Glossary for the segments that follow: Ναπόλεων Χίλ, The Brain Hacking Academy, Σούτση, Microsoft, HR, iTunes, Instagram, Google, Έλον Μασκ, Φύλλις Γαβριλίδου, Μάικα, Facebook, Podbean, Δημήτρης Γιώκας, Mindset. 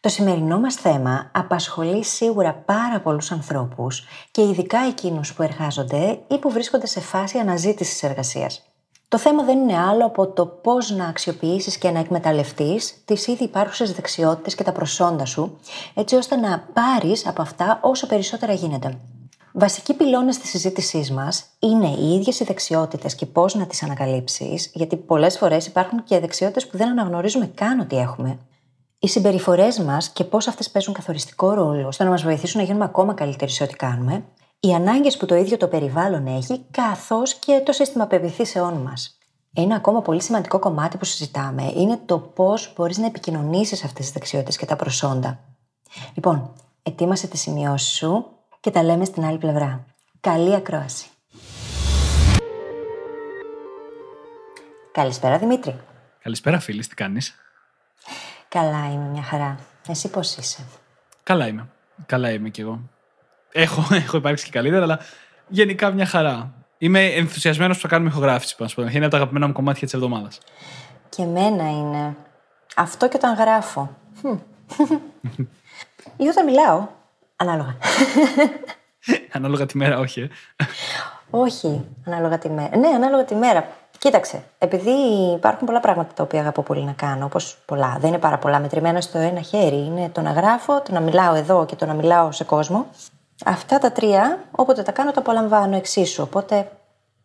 Το σημερινό μας θέμα απασχολεί σίγουρα πάρα πολλούς ανθρώπους και ειδικά εκείνους που εργάζονται ή που βρίσκονται σε φάση αναζήτησης εργασίας. Το θέμα δεν είναι άλλο από το πώς να αξιοποιήσεις και να εκμεταλλευτείς τις ήδη υπάρχουσες δεξιότητες και τα προσόντα σου, έτσι ώστε να πάρεις από αυτά όσο περισσότερα γίνεται. Βασικοί πυλώνες της συζήτησής μας είναι οι ίδιες οι δεξιότητες και πώς να τις ανακαλύψεις, γιατί πολλές φορές υπάρχουν και δεξιότητες που δεν αναγνωρίζουμε καν ότι έχουμε. Οι συμπεριφορές μας και πώς αυτές παίζουν καθοριστικό ρόλο στο να μας βοηθήσουν να γίνουμε ακόμα καλύτεροι σε ό,τι κάνουμε, οι ανάγκες που το ίδιο το περιβάλλον έχει, καθώς και το σύστημα πεποιθήσεών μας. Ένα ακόμα πολύ σημαντικό κομμάτι που συζητάμε είναι το πώς μπορείς να επικοινωνήσεις αυτές τις δεξιότητες και τα προσόντα. Λοιπόν, ετοίμασε τις σημειώσεις σου και τα λέμε στην άλλη πλευρά. Καλή ακρόαση. Καλησπέρα Δημήτρη. Καλησπέρα φίλοι, τι κάνεις? Καλά είμαι, μια χαρά. Εσύ πώς είσαι? Καλά είμαι. Καλά είμαι κι εγώ. Έχω υπάρξει και καλύτερα, αλλά γενικά μια χαρά. Είμαι ενθουσιασμένος που θα κάνουμε ηχογράφηση. Είναι από τα αγαπημένα μου κομμάτια της εβδομάδας. Και εμένα είναι. Αυτό και όταν γράφω. Ή όταν μιλάω. Ανάλογα. Ανάλογα τη μέρα, όχι. Όχι, ανάλογα τη μέρα. Ναι, ανάλογα τη μέρα. Κοίταξε, επειδή υπάρχουν πολλά πράγματα τα οποία αγαπώ πολύ να κάνω, όπως πολλά, δεν είναι πάρα πολλά, μετρημένα στο ένα χέρι, είναι το να γράφω, το να μιλάω εδώ και το να μιλάω σε κόσμο. Αυτά τα τρία, όποτε τα κάνω, τα απολαμβάνω εξίσου, οπότε...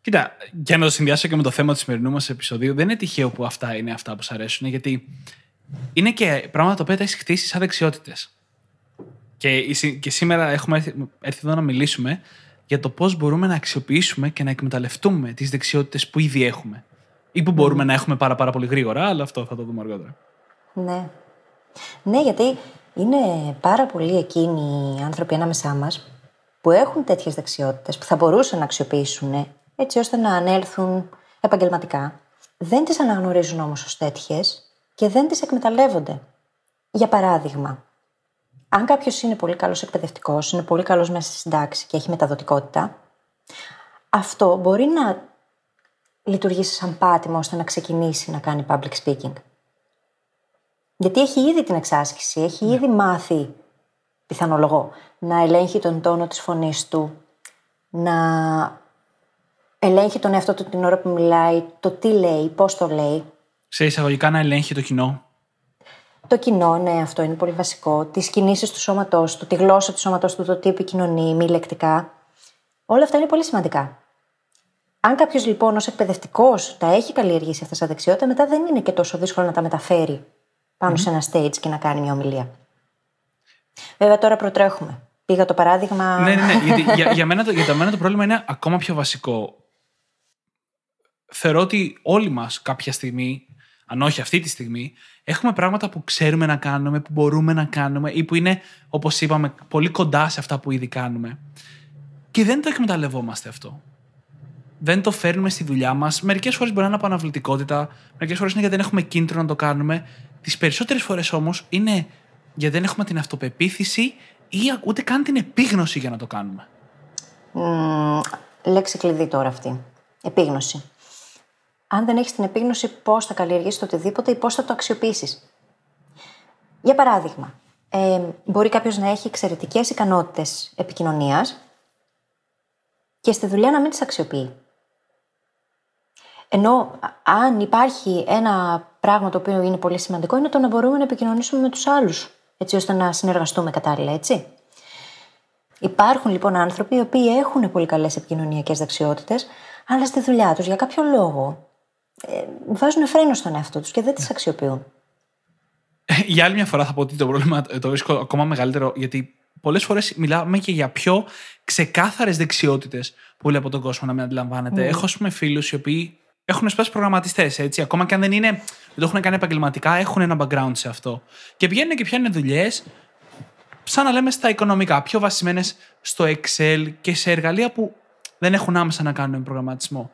Κοίτα, για να το συνδυάσω και με το θέμα του σημερινού μας επεισοδίου, δεν είναι τυχαίο που αυτά είναι αυτά που σου αρέσουν, γιατί είναι και πράγματα τα οποία τα έχεις χτίσει σαν δεξιότητες. Και σήμερα έχουμε έρθει εδώ να μιλήσουμε για το πώς μπορούμε να αξιοποιήσουμε και να εκμεταλλευτούμε τις δεξιότητες που ήδη έχουμε. Ή που μπορούμε να έχουμε πάρα πολύ γρήγορα, αλλά αυτό θα το δούμε αργότερα. Ναι. Ναι, γιατί είναι πάρα πολλοί εκείνοι οι άνθρωποι ανάμεσά μας που έχουν τέτοιες δεξιότητες που θα μπορούσαν να αξιοποιήσουν έτσι ώστε να ανέλθουν επαγγελματικά. Δεν τις αναγνωρίζουν όμως ως τέτοιες και δεν τις εκμεταλλεύονται. Για παράδειγμα, αν κάποιος είναι πολύ καλός εκπαιδευτικός, είναι πολύ καλός μέσα στη συντάξη και έχει μεταδοτικότητα, αυτό μπορεί να λειτουργήσει σαν πάτημα ώστε να ξεκινήσει να κάνει public speaking. Γιατί έχει ήδη την εξάσκηση, έχει ήδη μάθει, πιθανολογώ, να ελέγχει τον τόνο της φωνής του, να ελέγχει τον εαυτό του την ώρα που μιλάει, το τι λέει, πώς το λέει. Σε εισαγωγικά να ελέγχει το κοινό. Το κοινό, ναι, αυτό είναι πολύ βασικό. Τις κινήσεις του σώματός του, τη γλώσσα του σώματός του, το τι επικοινωνεί, μη λεκτικά. Όλα αυτά είναι πολύ σημαντικά. Αν κάποιος λοιπόν ως εκπαιδευτικός τα έχει καλλιεργήσει αυτά τα δεξιότητα, μετά δεν είναι και τόσο δύσκολο να τα μεταφέρει πάνω σε ένα stage και να κάνει μια ομιλία. Βέβαια, τώρα προτρέχουμε. Πήγα το παράδειγμα. Ναι. Γιατί για μένα το πρόβλημα είναι ακόμα πιο βασικό. Θεωρώ ότι όλοι μας κάποια στιγμή, αν όχι αυτή τη στιγμή, έχουμε πράγματα που ξέρουμε να κάνουμε, που μπορούμε να κάνουμε ή που είναι, όπως είπαμε, πολύ κοντά σε αυτά που ήδη κάνουμε. Και δεν το εκμεταλλευόμαστε αυτό. Δεν το φέρνουμε στη δουλειά μας. Μερικές φορές μπορεί να είναι από αναβλητικότητα, μερικές φορές είναι γιατί δεν έχουμε κίνητρο να το κάνουμε. Τις περισσότερες φορές όμως είναι γιατί δεν έχουμε την αυτοπεποίθηση ή ούτε καν την επίγνωση για να το κάνουμε. Λέξη κλειδί τώρα αυτή. Επίγνωση. Αν δεν έχεις την επίγνωση πώς θα καλλιεργήσεις το οτιδήποτε ή πώς θα το αξιοποιήσεις. Για παράδειγμα, μπορεί κάποιος να έχει εξαιρετικές ικανότητες επικοινωνίας και στη δουλειά να μην τις αξιοποιεί. Ενώ αν υπάρχει ένα πράγμα το οποίο είναι πολύ σημαντικό είναι το να μπορούμε να επικοινωνήσουμε με τους άλλους, έτσι ώστε να συνεργαστούμε κατάλληλα, έτσι. Υπάρχουν λοιπόν άνθρωποι οι οποίοι έχουν πολύ καλές επικοινωνιακές δεξιότητες, αλλά στη δουλειά τους για κάποιο λόγο βάζουν φρένο στον εαυτό τους και δεν τις αξιοποιούν. Για άλλη μια φορά θα πω ότι το πρόβλημα το βρίσκω ακόμα μεγαλύτερο, γιατί πολλές φορές μιλάμε και για πιο ξεκάθαρες δεξιότητες που λέει από τον κόσμο να μην αντιλαμβάνεται. Έχω ας πούμε φίλους οι οποίοι έχουν σπάσει προγραμματιστές, έτσι, ακόμα και αν δεν το έχουν κάνει επαγγελματικά, έχουν ένα background σε αυτό. Και πηγαίνουν και πιάνουν δουλειές σαν να λέμε στα οικονομικά, πιο βασισμένες στο Excel και σε εργαλεία που δεν έχουν άμεσα να κάνουν με προγραμματισμό.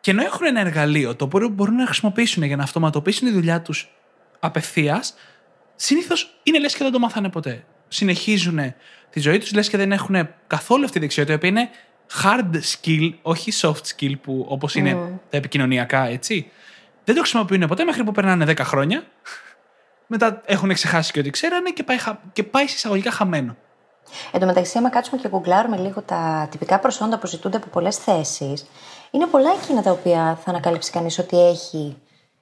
Και ενώ έχουν ένα εργαλείο το οποίο μπορούν να χρησιμοποιήσουν για να αυτοματοποιήσουν τη δουλειά τους απευθείας, συνήθως είναι λες και δεν το μάθανε ποτέ. Συνεχίζουν τη ζωή τους, λες και δεν έχουν καθόλου αυτή τη δεξιότητα, που είναι hard skill, όχι soft skill, που όπως είναι τα επικοινωνιακά, έτσι. Δεν το χρησιμοποιούν ποτέ μέχρι που περνάνε 10 χρόνια. Μετά έχουν ξεχάσει και ό,τι ξέρανε και πάει εισαγωγικά χαμένο. Εν τω μεταξύ, άμα κάτσουμε και γκουγκλάρουμε λίγο τα τυπικά προσόντα που ζητούνται από πολλές θέσεις, είναι πολλά εκείνα τα οποία θα ανακαλύψει κανείς ότι έχει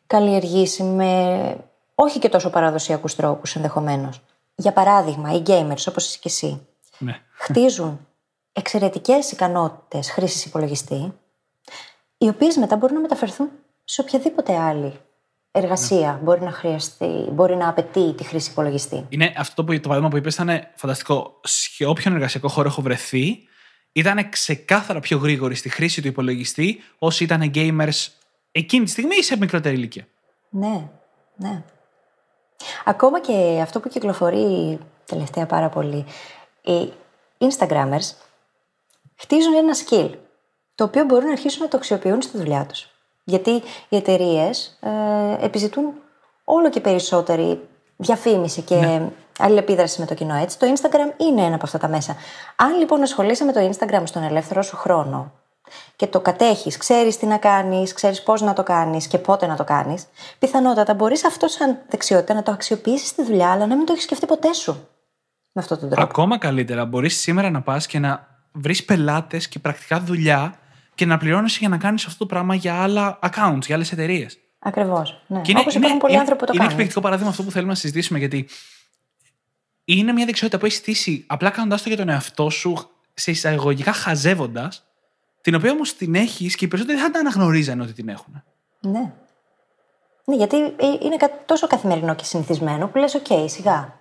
καλλιεργήσει με όχι και τόσο παραδοσιακούς τρόπους ενδεχομένως. Για παράδειγμα, οι gamers, όπως είσαι και εσύ, ναι, χτίζουν εξαιρετικές ικανότητες χρήσης υπολογιστή, οι οποίες μετά μπορούν να μεταφερθούν σε οποιαδήποτε άλλη εργασία, ναι, μπορεί να χρειαστεί, μπορεί να απαιτεί τη χρήση υπολογιστή. Είναι αυτό που, το παράδειγμα που είπες, ήταν φανταστικό. Σε όποιον εργασιακό χώρο έχω βρεθεί, ήταν ξεκάθαρα πιο γρήγορη στη χρήση του υπολογιστή όσοι ήταν gamers εκείνη τη στιγμή ή σε μικρότερη ηλικία. Ναι, ναι. Ακόμα και αυτό που κυκλοφορεί τελευταία πάρα πολύ, οι Instagrammers χτίζουν ένα skill το οποίο μπορούν να αρχίσουν να το αξιοποιούν στη δουλειά τους. Γιατί οι εταιρείες επιζητούν όλο και περισσότερη διαφήμιση και αλληλεπίδραση με το κοινό. Έτσι, το Instagram είναι ένα από αυτά τα μέσα. Αν λοιπόν ασχολείσαι με το Instagram στον ελεύθερο σου χρόνο και το κατέχεις, ξέρεις τι να κάνεις, ξέρεις πώς να το κάνεις και πότε να το κάνεις, πιθανότατα μπορείς αυτό σαν δεξιότητα να το αξιοποιήσεις στη δουλειά, αλλά να μην το έχεις σκεφτεί ποτέ σου με αυτόν τον τρόπο. Ακόμα καλύτερα, μπορείς σήμερα να πας και να βρεις πελάτες και πρακτικά δουλειά και να πληρώνεσαι για να κάνεις αυτό το πράγμα για άλλα accounts, για άλλες εταιρείες. Ακριβώς. Ναι. Όπως υπάρχουν πολλοί άνθρωποι που το κάνουν. Είναι εκπληκτικό παράδειγμα αυτό που θέλουμε να συζητήσουμε, γιατί είναι μια δεξιότητα που έχεις στήσει απλά κάνοντας το για τον εαυτό σου, σε εισαγωγικά χαζεύοντας, την οποία όμως την έχεις και οι περισσότεροι δεν θα την αναγνωρίζαν ότι την έχουν. Ναι. Ναι, γιατί είναι τόσο καθημερινό και συνηθισμένο που λες: OK, σιγά.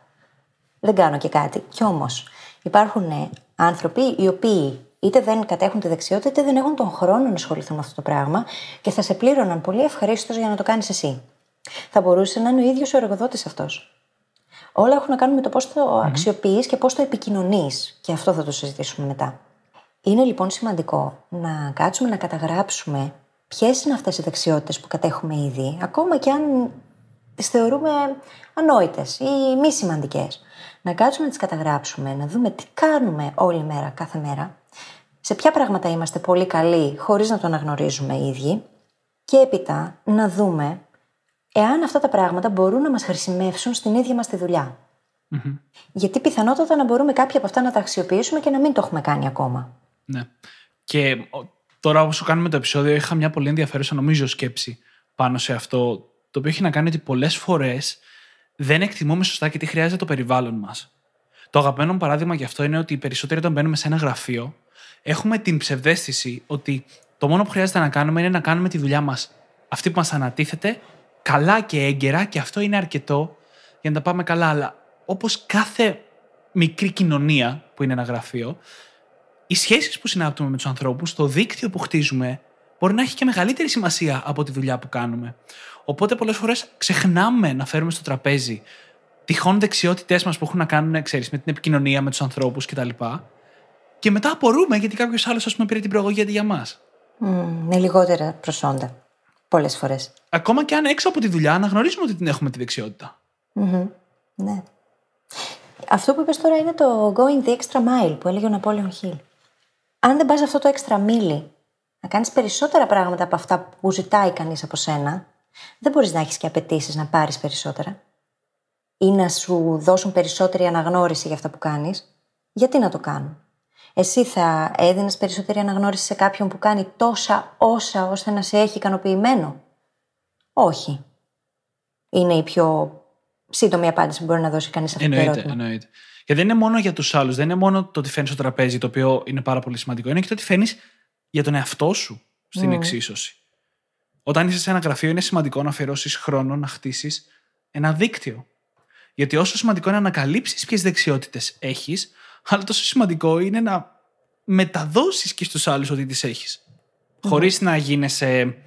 Δεν κάνω και κάτι. Κι όμως υπάρχουν άνθρωποι οι οποίοι είτε δεν κατέχουν τη δεξιότητα, είτε δεν έχουν τον χρόνο να ασχοληθούν με αυτό το πράγμα και θα σε πλήρωναν πολύ ευχαρίστως για να το κάνεις εσύ. Θα μπορούσε να είναι ο ίδιος ο εργοδότης αυτός. Όλα έχουν να κάνουν με το πώς το αξιοποιείς και πώς το επικοινωνείς. Και αυτό θα το συζητήσουμε μετά. Είναι λοιπόν σημαντικό να κάτσουμε να καταγράψουμε ποιες είναι αυτές οι δεξιότητες που κατέχουμε ήδη, ακόμα και αν τις θεωρούμε ανόητες ή μη σημαντικές. Να κάτσουμε να τις καταγράψουμε, να δούμε τι κάνουμε όλη μέρα, κάθε μέρα, σε ποια πράγματα είμαστε πολύ καλοί χωρίς να το αναγνωρίζουμε οι ίδιοι, και έπειτα να δούμε εάν αυτά τα πράγματα μπορούν να μας χρησιμεύσουν στην ίδια μας τη δουλειά. Mm-hmm. Γιατί πιθανότατα να μπορούμε κάποια από αυτά να τα αξιοποιήσουμε και να μην το έχουμε κάνει ακόμα. Ναι. Και τώρα, όσο κάνουμε το επεισόδιο, είχα μια πολύ ενδιαφέρουσα, νομίζω, σκέψη πάνω σε αυτό, το οποίο έχει να κάνει ότι πολλές φορές δεν εκτιμούμε σωστά και τι χρειάζεται το περιβάλλον μας. Το αγαπημένο μου παράδειγμα γι' αυτό είναι ότι οι περισσότεροι, όταν μπαίνουμε σε ένα γραφείο, έχουμε την ψευδαίσθηση ότι το μόνο που χρειάζεται να κάνουμε είναι να κάνουμε τη δουλειά μας, αυτή που μας ανατίθεται, καλά και έγκαιρα, και αυτό είναι αρκετό για να τα πάμε καλά. Αλλά όπως κάθε μικρή κοινωνία που είναι ένα γραφείο, οι σχέσεις που συνάπτουμε με τους ανθρώπους, το δίκτυο που χτίζουμε, μπορεί να έχει και μεγαλύτερη σημασία από τη δουλειά που κάνουμε. Οπότε πολλές φορές ξεχνάμε να φέρουμε στο τραπέζι τυχόν δεξιότητές μας που έχουν να κάνουν, με την επικοινωνία με τους ανθρώπους κτλ. Και μετά απορούμε γιατί κάποιος άλλος, πήρε την προαγωγή αντί για μας. Με λιγότερα προσόντα. Πολλές φορές. Ακόμα και αν έξω από τη δουλειά αναγνωρίζουμε ότι την έχουμε τη δεξιότητα. Mm-hmm. Ναι. Αυτό που είπες τώρα είναι το going the extra mile που έλεγε ο Ναπόλεων Χίλ. Αν δεν πας αυτό το extra mile, να κάνεις περισσότερα πράγματα από αυτά που ζητάει κανείς από σένα, δεν μπορείς να έχεις και απαιτήσεις να πάρεις περισσότερα ή να σου δώσουν περισσότερη αναγνώριση για αυτά που κάνεις. Γιατί να το κάνουν? Εσύ θα έδινες περισσότερη αναγνώριση σε κάποιον που κάνει τόσα όσα ώστε να σε έχει ικανοποιημένο? Όχι. Είναι η πιο σύντομη απάντηση που μπορεί να δώσει κανείς αυτό το ερώτημα. Εννοείται. Και δεν είναι μόνο για τους άλλους, δεν είναι μόνο το ότι φέρνεις στο τραπέζι, το οποίο είναι πάρα πολύ σημαντικό, είναι και το ότι φέρνεις για τον εαυτό σου στην εξίσωση. Όταν είσαι σε ένα γραφείο, είναι σημαντικό να αφιερώσεις χρόνο να χτίσεις ένα δίκτυο. Γιατί όσο σημαντικό είναι να ανακαλύψεις ποιες δεξιότητες έχεις, αλλά τόσο σημαντικό είναι να μεταδώσεις και στους άλλους ότι τις έχεις. Χωρίς να γίνεσαι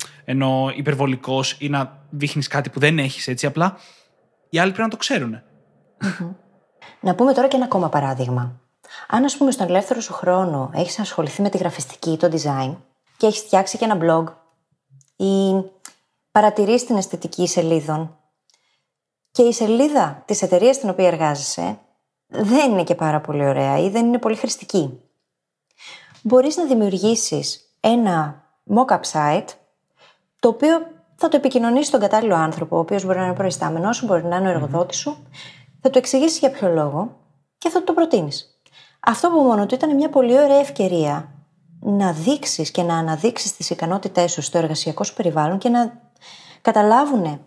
υπερβολικός ή να δείχνεις κάτι που δεν έχεις, έτσι. Απλά οι άλλοι πρέπει να το ξέρουν. Να πούμε τώρα και ένα ακόμα παράδειγμα. Αν, ας πούμε, στον ελεύθερο σου χρόνο έχεις ασχοληθεί με τη γραφιστική ή το design και έχεις φτιάξει και ένα blog ή παρατηρείς την αισθητική σελίδων και η σελίδα της εταιρείας στην οποία εργάζεσαι δεν είναι και πάρα πολύ ωραία ή δεν είναι πολύ χρηστική, μπορείς να δημιουργήσεις ένα mock-up site το οποίο θα το επικοινωνήσεις στον κατάλληλο άνθρωπο, ο οποίος μπορεί να είναι προϊστάμενος σου, μπορεί να είναι ο εργοδότης σου, θα του εξηγήσεις για ποιο λόγο και θα του το προτείνεις. Αυτό που μόνο του ήταν μια πολύ ωραία ευκαιρία να δείξεις και να αναδείξεις τις ικανότητές σου στο εργασιακό σου περιβάλλον και να καταλάβουν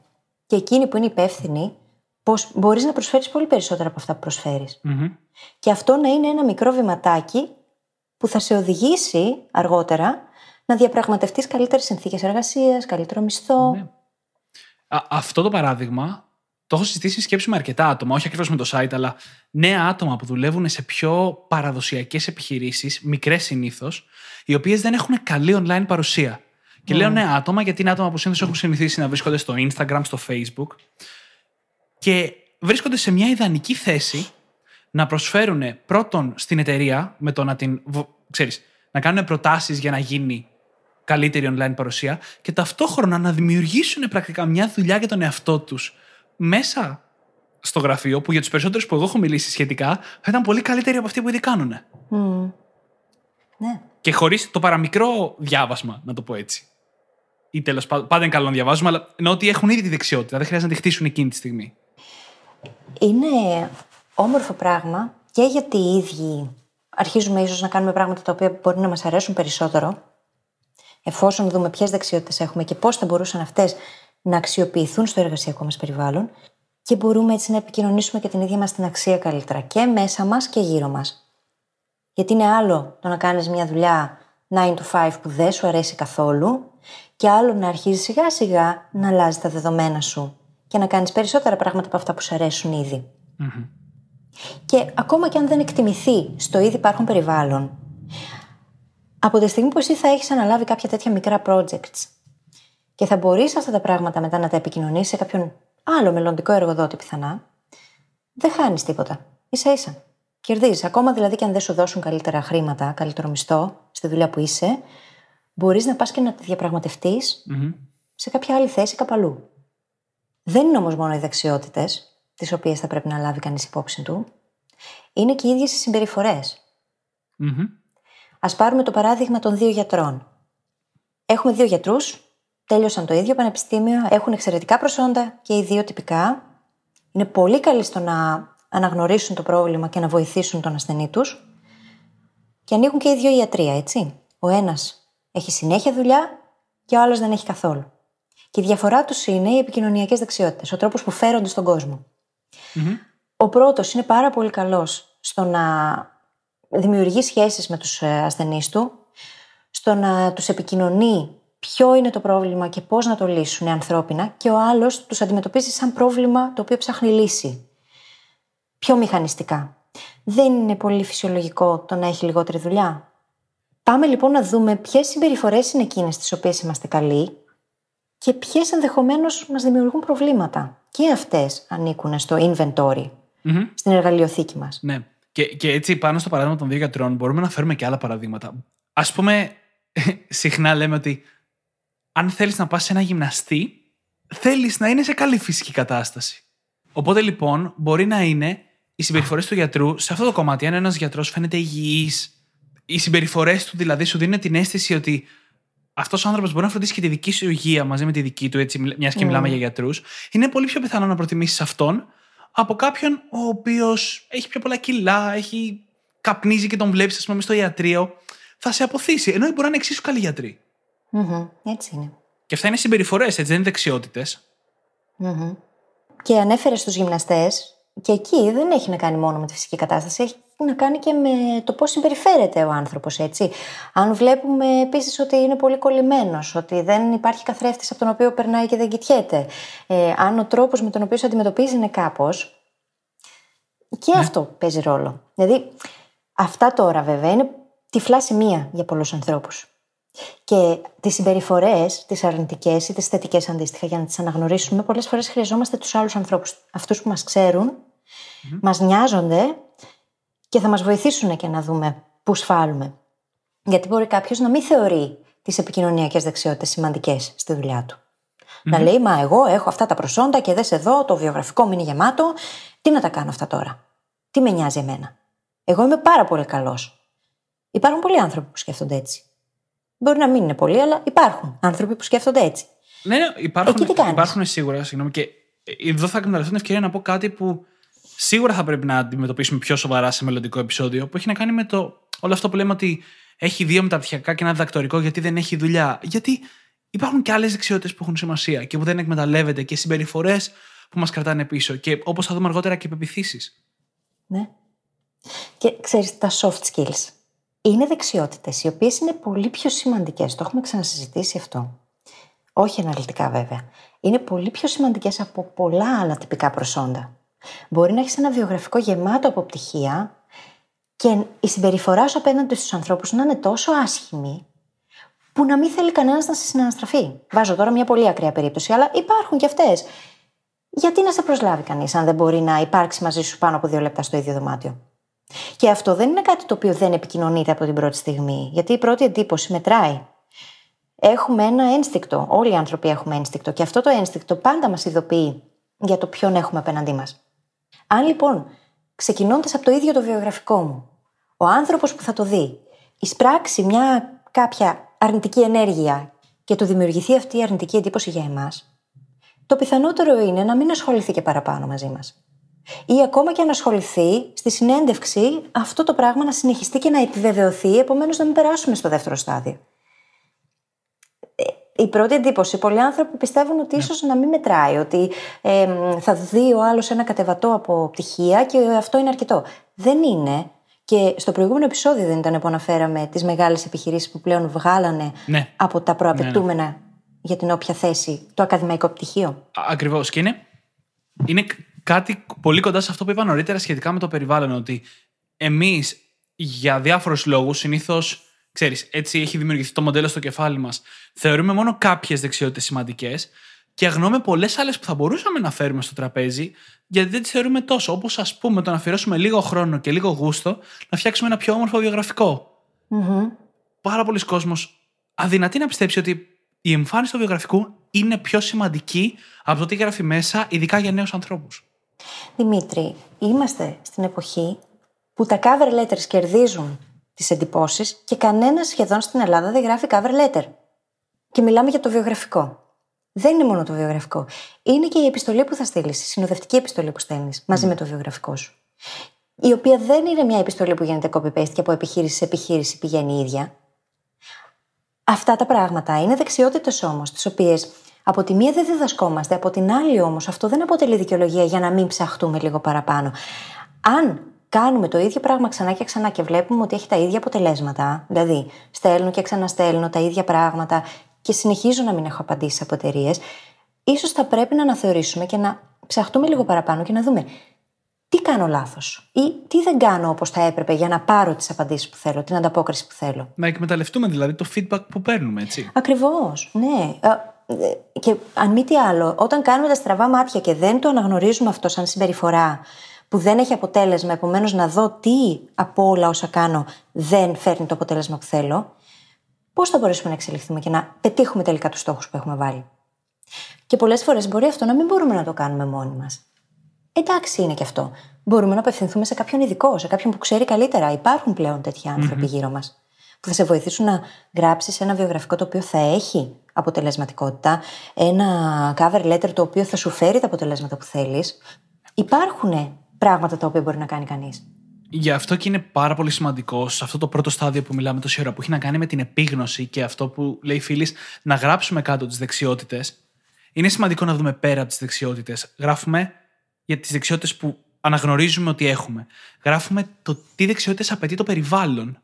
και εκείνοι που είναι υπεύθυνοι πως μπορείς να προσφέρεις πολύ περισσότερα από αυτά που προσφέρεις. Mm-hmm. Και αυτό να είναι ένα μικρό βηματάκι που θα σε οδηγήσει αργότερα να διαπραγματευτείς καλύτερες συνθήκες εργασίας, καλύτερο μισθό. Ναι. Αυτό το παράδειγμα το έχω συζητήσει σκέψη με αρκετά άτομα, όχι ακριβώς με το site, αλλά νέα άτομα που δουλεύουν σε πιο παραδοσιακές επιχειρήσεις, μικρές συνήθως, οι οποίες δεν έχουν καλή online παρουσία. Και λέω νέα άτομα, γιατί είναι άτομα που συνήθως έχουν συνηθίσει να βρίσκονται στο Instagram, στο Facebook. Και βρίσκονται σε μια ιδανική θέση να προσφέρουν πρώτον στην εταιρεία, με το να την, ξέρεις, να κάνουν προτάσεις για να γίνει καλύτερη online παρουσία και ταυτόχρονα να δημιουργήσουν πρακτικά μια δουλειά για τον εαυτό τους μέσα στο γραφείο, που για τους περισσότερους που εγώ έχω μιλήσει σχετικά θα ήταν πολύ καλύτερη από αυτή που ήδη κάνουν. Mm. Ναι. Και χωρίς το παραμικρό διάβασμα, να το πω έτσι. Ή τέλος πάντων, πάντα είναι καλό να διαβάζουμε, αλλά εννοώ ότι έχουν ήδη τη δεξιότητα, δεν χρειάζεται να τη χτίσουν εκείνη τη στιγμή. Είναι όμορφο πράγμα και γιατί οι ίδιοι αρχίζουμε ίσως να κάνουμε πράγματα τα οποία μπορεί να μας αρέσουν περισσότερο, εφόσον δούμε ποιες δεξιότητες έχουμε και πώς θα μπορούσαν αυτές να αξιοποιηθούν στο εργασιακό μας περιβάλλον, και μπορούμε έτσι να επικοινωνήσουμε και την ίδια μας την αξία καλύτερα και μέσα μας και γύρω μας. Γιατί είναι άλλο το να κάνεις μια δουλειά 9 to 5 που δεν σου αρέσει καθόλου, και άλλο να αρχίζεις σιγά σιγά να αλλάζεις τα δεδομένα σου και να κάνεις περισσότερα πράγματα από αυτά που σου αρέσουν ήδη. Mm-hmm. Και ακόμα και αν δεν εκτιμηθεί στο ήδη υπάρχον περιβάλλον, από τη στιγμή που εσύ θα έχεις αναλάβει κάποια τέτοια μικρά projects και θα μπορείς αυτά τα πράγματα μετά να τα επικοινωνήσεις σε κάποιον άλλο μελλοντικό εργοδότη πιθανά, δεν χάνεις τίποτα. Ίσα ίσα. Κερδίζεις. Ακόμα δηλαδή και αν δεν σου δώσουν καλύτερα χρήματα, καλύτερο μισθό στη δουλειά που είσαι, μπορείς να πας και να τη διαπραγματευτείς mm-hmm. σε κάποια άλλη θέση κάπου αλλού. Δεν είναι όμως μόνο οι δεξιότητες τις οποίες θα πρέπει να λάβει κανείς υπόψη του, είναι και οι ίδιες οι συμπεριφορές. Mm-hmm. Ας πάρουμε το παράδειγμα των δύο γιατρών. Έχουμε δύο γιατρούς, τέλειωσαν το ίδιο πανεπιστήμιο, έχουν εξαιρετικά προσόντα και οι δύο τυπικά. Είναι πολύ καλοί στο να αναγνωρίσουν το πρόβλημα και να βοηθήσουν τον ασθενή τους. Και ανοίγουν και οι δύο ιατρία, έτσι. Ο ένας έχει συνέχεια δουλειά και ο άλλος δεν έχει καθόλου. Και η διαφορά τους είναι οι επικοινωνιακές δεξιότητες, ο τρόπος που φέρονται στον κόσμο. Mm-hmm. Ο πρώτος είναι πάρα πολύ καλός στο να δημιουργεί σχέσεις με τους ασθενείς του, στο να τους επικοινωνεί ποιο είναι το πρόβλημα και πώς να το λύσουν ανθρώπινα, και ο άλλος τους αντιμετωπίζει σαν πρόβλημα το οποίο ψάχνει λύση. Πιο μηχανιστικά. Δεν είναι πολύ φυσιολογικό το να έχει λιγότερη δουλειά. Πάμε λοιπόν να δούμε ποιες συμπεριφορές είναι εκείνες τις οποίες είμαστε καλοί και ποιες ενδεχομένως μας δημιουργούν προβλήματα. Και αυτές ανήκουν στο inventory, mm-hmm. στην εργαλειοθήκη μας. Ναι. Και έτσι, πάνω στο παράδειγμα των δύο γιατρών, μπορούμε να φέρουμε και άλλα παραδείγματα. Ας πούμε, συχνά λέμε ότι αν θέλεις να πας σε ένα γυμναστή, θέλεις να είναι σε καλή φυσική κατάσταση. Οπότε λοιπόν, μπορεί να είναι οι συμπεριφορές του γιατρού σε αυτό το κομμάτι. Αν ένας γιατρός φαίνεται υγιής, οι συμπεριφορές του δηλαδή σου δίνουν την αίσθηση ότι αυτός ο άνθρωπος μπορεί να φροντίσει και τη δική σου υγεία μαζί με τη δική του, έτσι, μιας και μιλάμε για γιατρούς. Είναι πολύ πιο πιθανό να προτιμήσεις αυτόν από κάποιον ο οποίος έχει πιο πολλά κιλά, έχει καπνίζει και τον βλέπεις, ας πούμε, στο ιατρείο. Θα σε αποθήσει, ενώ μπορεί να είναι εξίσου καλοί γιατροί. Mm-hmm. Έτσι είναι. Και αυτά είναι συμπεριφορές, έτσι, δεν είναι δεξιότητες. Mm-hmm. Και ανέφερες στους γυμναστές, και εκεί δεν έχει να κάνει μόνο με τη φυσική κατάσταση, έχει να κάνει και με το πώς συμπεριφέρεται ο άνθρωπος, έτσι. Αν βλέπουμε επίσης ότι είναι πολύ κολλημένος, ότι δεν υπάρχει καθρέφτης από τον οποίο περνάει και δεν κοιτιέται, αν ο τρόπος με τον οποίο σε αντιμετωπίζει είναι κάπως, και αυτό παίζει ρόλο. Δηλαδή, αυτά τώρα βέβαια είναι τυφλά σημεία για πολλούς ανθρώπους. Και τις συμπεριφορές, τις αρνητικές ή τις θετικές αντίστοιχα, για να τις αναγνωρίσουμε, πολλές φορές χρειαζόμαστε τους άλλους ανθρώπους, αυτούς που μας ξέρουν Μας νοιάζονται και θα μας βοηθήσουν και να δούμε πού σφάλουμε. Γιατί μπορεί κάποιος να μην θεωρεί τις επικοινωνιακές δεξιότητες σημαντικές στη δουλειά του. Να λέει, μα εγώ έχω αυτά τα προσόντα και δες εδώ, το βιογραφικό μου είναι γεμάτο. Τι να τα κάνω αυτά τώρα? Τι με νοιάζει εμένα? Εγώ είμαι πάρα πολύ καλός. Υπάρχουν πολλοί άνθρωποι που σκέφτονται έτσι. Μπορεί να μην είναι πολλοί, αλλά υπάρχουν άνθρωποι που σκέφτονται έτσι. Ναι, υπάρχουν σίγουρα. Συγγνώμη, και εδώ θα εκμεταλλευτώ την ευκαιρία να πω κάτι που σίγουρα θα πρέπει να αντιμετωπίσουμε πιο σοβαρά σε μελλοντικό επεισόδιο, που έχει να κάνει με το όλο αυτό που λέμε ότι έχει 2 μεταπτυχιακά και ένα διδακτορικό γιατί δεν έχει δουλειά. Γιατί υπάρχουν και άλλες δεξιότητες που έχουν σημασία και που δεν εκμεταλλεύεται και συμπεριφορές που μας κρατάνε πίσω. Και όπως θα δούμε αργότερα και πεποιθήσεις. Ναι. Και ξέρεις, τα soft skills είναι δεξιότητες οι οποίες είναι πολύ πιο σημαντικές. Το έχουμε ξανασυζητήσει αυτό. Όχι αναλυτικά βέβαια. Είναι πολύ πιο σημαντικές από πολλά άλλα τυπικά προσόντα. Μπορεί να έχεις ένα βιογραφικό γεμάτο από πτυχία και η συμπεριφορά σου απέναντι στους ανθρώπους να είναι τόσο άσχημη που να μην θέλει κανένας να σε συναναστραφεί. Βάζω τώρα μια πολύ ακραία περίπτωση, αλλά υπάρχουν και αυτές. Γιατί να σε προσλάβει κανείς, αν δεν μπορεί να υπάρξει μαζί σου πάνω από 2 λεπτά στο ίδιο δωμάτιο? Και αυτό δεν είναι κάτι το οποίο δεν επικοινωνείται από την πρώτη στιγμή, γιατί η πρώτη εντύπωση μετράει. Έχουμε ένα ένστικτο. Όλοι οι άνθρωποι έχουμε ένστικτο. Και αυτό το ένστικτο πάντα μας ειδοποιεί για το ποιον έχουμε απέναντί μας. Αν λοιπόν, ξεκινώντας από το ίδιο το βιογραφικό μου, ο άνθρωπος που θα το δει εισπράξει μια κάποια αρνητική ενέργεια και του δημιουργηθεί αυτή η αρνητική εντύπωση για εμάς, το πιθανότερο είναι να μην ασχοληθεί και παραπάνω μαζί μας. Ή ακόμα και αν ασχοληθεί, στη συνέντευξη αυτό το πράγμα να συνεχιστεί και να επιβεβαιωθεί, επομένως να μην περάσουμε στο δεύτερο στάδιο. Η πρώτη εντύπωση. Πολλοί άνθρωποι πιστεύουν ότι ίσως να μην μετράει, ότι θα δει ο άλλος ένα κατεβατό από πτυχία και αυτό είναι αρκετό. Δεν είναι. Και στο προηγούμενο επεισόδιο δεν ήταν που αναφέραμε τις μεγάλες επιχειρήσεις που πλέον βγάλανε από τα προαπαιτούμενα για την όποια θέση το ακαδημαϊκό πτυχίο. Ακριβώς. Και είναι κάτι πολύ κοντά σε αυτό που είπα νωρίτερα σχετικά με το περιβάλλον. Ότι εμείς για διάφορους λόγους συνήθως. Ξέρεις, έτσι έχει δημιουργηθεί το μοντέλο στο κεφάλι μας. Θεωρούμε μόνο κάποιες δεξιότητες σημαντικές και αγνοούμε πολλές άλλες που θα μπορούσαμε να φέρουμε στο τραπέζι, γιατί δεν τις θεωρούμε τόσο. Όπως, ας πούμε, το να αφιερώσουμε λίγο χρόνο και λίγο γούστο να φτιάξουμε ένα πιο όμορφο βιογραφικό. Πάρα πολλοί κόσμος αδυνατεί να πιστέψει ότι η εμφάνιση του βιογραφικού είναι πιο σημαντική από το τι γράφει μέσα, ειδικά για νέους ανθρώπους. Δημήτρη, είμαστε στην εποχή που τα cover letters κερδίζουν τις εντυπώσεις και κανένας σχεδόν στην Ελλάδα δεν γράφει cover letter. Και μιλάμε για το βιογραφικό. Δεν είναι μόνο το βιογραφικό. Είναι και η επιστολή που θα στείλεις, η συνοδευτική επιστολή που στέλνεις μαζί με το βιογραφικό σου. Η οποία δεν είναι μια επιστολή που γίνεται copy-paste και από επιχείρηση σε επιχείρηση πηγαίνει η ίδια. Αυτά τα πράγματα είναι δεξιότητες όμως, τις οποίες από τη μία δεν διδασκόμαστε, από την άλλη όμως αυτό δεν αποτελεί δικαιολογία για να μην ψαχτούμε λίγο παραπάνω. Αν κάνουμε το ίδιο πράγμα ξανά και ξανά και βλέπουμε ότι έχει τα ίδια αποτελέσματα, δηλαδή στέλνω και ξαναστέλνω τα ίδια πράγματα και συνεχίζω να μην έχω απαντήσεις από εταιρείες, ίσως θα πρέπει να αναθεωρήσουμε και να ψαχτούμε λίγο παραπάνω και να δούμε τι κάνω λάθος ή τι δεν κάνω όπως θα έπρεπε για να πάρω τις απαντήσεις που θέλω, την ανταπόκριση που θέλω. Να εκμεταλλευτούμε δηλαδή το feedback που παίρνουμε, έτσι. Ακριβώς, ναι. Και αν μη τι άλλο, όταν κάνουμε τα στραβά μάτια και δεν το αναγνωρίζουμε αυτό σαν συμπεριφορά που δεν έχει αποτέλεσμα, επομένως να δω τι από όλα όσα κάνω δεν φέρνει το αποτέλεσμα που θέλω, πώς θα μπορέσουμε να εξελιχθούμε και να πετύχουμε τελικά τους στόχους που έχουμε βάλει? Και πολλές φορές μπορεί αυτό να μην μπορούμε να το κάνουμε μόνοι μας. Εντάξει είναι και αυτό. Μπορούμε να απευθυνθούμε σε κάποιον ειδικό, σε κάποιον που ξέρει καλύτερα. Υπάρχουν πλέον τέτοιοι άνθρωποι γύρω μας που θα σε βοηθήσουν να γράψεις ένα βιογραφικό το οποίο θα έχει αποτελεσματικότητα, ένα cover letter το οποίο θα σου φέρει τα αποτελέσματα που θέλεις. Υπάρχουν πράγματα τα οποία μπορεί να κάνει κανείς. Γι' αυτό και είναι πάρα πολύ σημαντικό σε αυτό το πρώτο στάδιο που μιλάμε τόση ώρα, που έχει να κάνει με την επίγνωση και αυτό που λέει η Φύλλις, να γράψουμε κάτω τις δεξιότητες. Είναι σημαντικό να δούμε πέρα από τις δεξιότητες. Γράφουμε για τις δεξιότητες που αναγνωρίζουμε ότι έχουμε. Γράφουμε το τι δεξιότητες απαιτεί το περιβάλλον.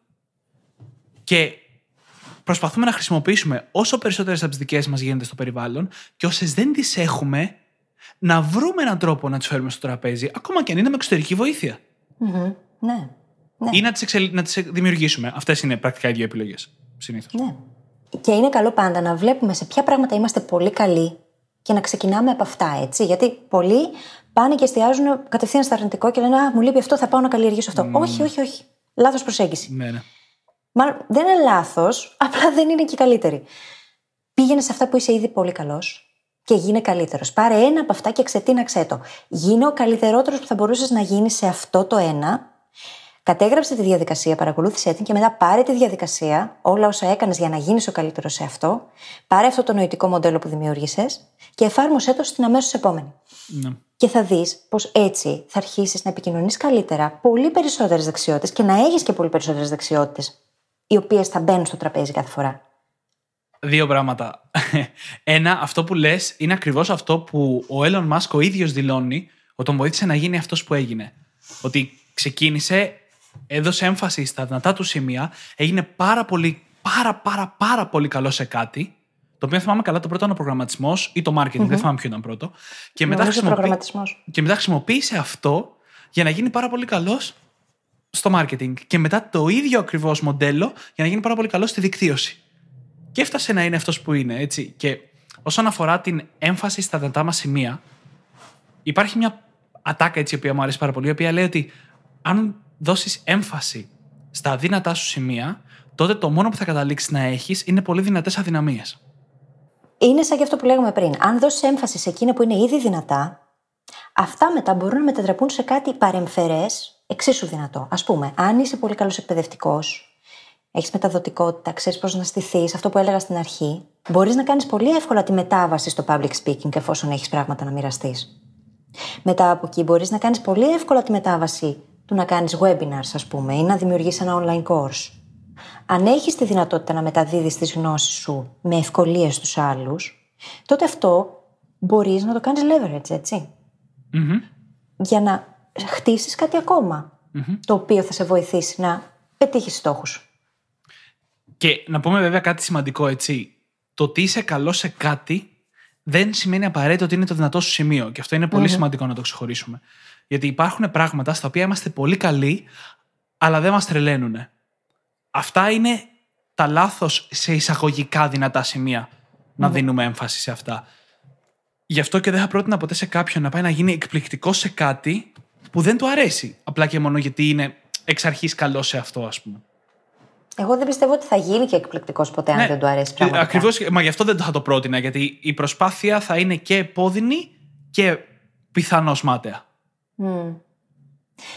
Και προσπαθούμε να χρησιμοποιήσουμε όσο περισσότερες από τις δικές μας γίνεται στο περιβάλλον και όσες δεν τις έχουμε, να βρούμε έναν τρόπο να τις φέρουμε στο τραπέζι, ακόμα και αν είναι με εξωτερική βοήθεια. Ναι. Ή να τις δημιουργήσουμε. Αυτές είναι πρακτικά οι 2 επιλογές συνήθως. Ναι. Και είναι καλό πάντα να βλέπουμε σε ποια πράγματα είμαστε πολύ καλοί και να ξεκινάμε από αυτά, έτσι. Γιατί πολλοί πάνε και εστιάζουν κατευθείαν στα αρνητικό και λένε «Α, μου λείπει αυτό, θα πάω να καλλιεργήσω αυτό». Όχι, όχι, όχι. Λάθος προσέγγιση. Ναι. Μάλλον δεν είναι λάθος, απλά δεν είναι και καλύτερη. Πήγαινε σε αυτά που είσαι ήδη πολύ καλός και γίνε καλύτερος. Πάρε ένα από αυτά και ξετείναξέ το. Γίνε ο καλύτερότερος που θα μπορούσες να γίνεις σε αυτό το ένα. Κατέγραψε τη διαδικασία, παρακολούθησε την και μετά πάρε τη διαδικασία, όλα όσα έκανες για να γίνεις ο καλύτερος σε αυτό. Πάρε αυτό το νοητικό μοντέλο που δημιούργησες και εφάρμοσέ το στην αμέσως επόμενη. Ναι. Και θα δεις πως έτσι θα αρχίσεις να επικοινωνείς καλύτερα, πολύ περισσότερες δεξιότητες και να έχεις και πολύ περισσότερες δεξιότητες, οι οποίες θα μπαίνουν στο τραπέζι κάθε φορά. Δύο πράγματα. Ένα, αυτό που λες είναι ακριβώς αυτό που ο Έλον Μασκ ο ίδιος δηλώνει ότι τον βοήθησε να γίνει αυτός που έγινε. Ότι ξεκίνησε, έδωσε έμφαση στα δυνατά του σημεία, έγινε πάρα πολύ καλό σε κάτι. Το οποίο θυμάμαι καλά, το πρώτο ήταν ο προγραμματισμός ή το marketing, δεν θυμάμαι ποιο ήταν πρώτο. Και μετά, χρησιμοποίησε αυτό για να γίνει πάρα πολύ καλός στο marketing. Και μετά το ίδιο ακριβώς μοντέλο για να γίνει πάρα πολύ καλός στη δικτύωση. Και έφτασε να είναι αυτός που είναι, έτσι. Και όσον αφορά την έμφαση στα δυνατά μας σημεία, υπάρχει μια ατάκα, έτσι, η οποία μου αρέσει πάρα πολύ, η οποία λέει ότι αν δώσεις έμφαση στα αδύνατά σου σημεία, τότε το μόνο που θα καταλήξεις να έχεις είναι πολύ δυνατές αδυναμίες. Είναι σαν και αυτό που λέγαμε πριν. Αν δώσεις έμφαση σε εκείνα που είναι ήδη δυνατά, αυτά μετά μπορούν να μετατραπούν σε κάτι παρεμφερές, εξίσου δυνατό. Ας πούμε, αν είσαι πολύ καλός εκπαιδευτικός, έχεις μεταδοτικότητα, ξέρεις πώς να στηθείς, αυτό που έλεγα στην αρχή, μπορείς να κάνεις πολύ εύκολα τη μετάβαση στο public speaking εφόσον έχεις πράγματα να μοιραστείς. Μετά από εκεί μπορείς να κάνεις πολύ εύκολα τη μετάβαση του να κάνεις webinars, ας πούμε, ή να δημιουργήσεις ένα online course. Αν έχεις τη δυνατότητα να μεταδίδεις τις γνώσεις σου με ευκολία στους άλλους, τότε αυτό μπορείς να το κάνεις leverage, έτσι. Για να χτίσεις κάτι ακόμα, το οποίο θα σε βοηθήσει να πετύχεις στόχους σου. Και να πούμε βέβαια κάτι σημαντικό, έτσι. Το ότι είσαι καλός σε κάτι δεν σημαίνει απαραίτητο ότι είναι το δυνατό σου σημείο. Και αυτό είναι πολύ σημαντικό να το ξεχωρίσουμε. Γιατί υπάρχουν πράγματα στα οποία είμαστε πολύ καλοί, αλλά δεν μας τρελαίνουν. Αυτά είναι τα λάθος σε εισαγωγικά δυνατά σημεία, να δίνουμε έμφαση σε αυτά. Γι' αυτό και δεν θα πρότεινα ποτέ σε κάποιον να πάει να γίνει εκπληκτικός σε κάτι που δεν του αρέσει. Απλά και μόνο γιατί είναι εξ αρχής καλός σε αυτό, ας πούμε. Εγώ δεν πιστεύω ότι θα γίνει και εκπληκτικός ποτέ, αν δεν του αρέσει πραγματικά. Ακριβώς, μα γι' αυτό δεν θα το πρότεινα, γιατί η προσπάθεια θα είναι και επώδυνη και πιθανώς μάταια.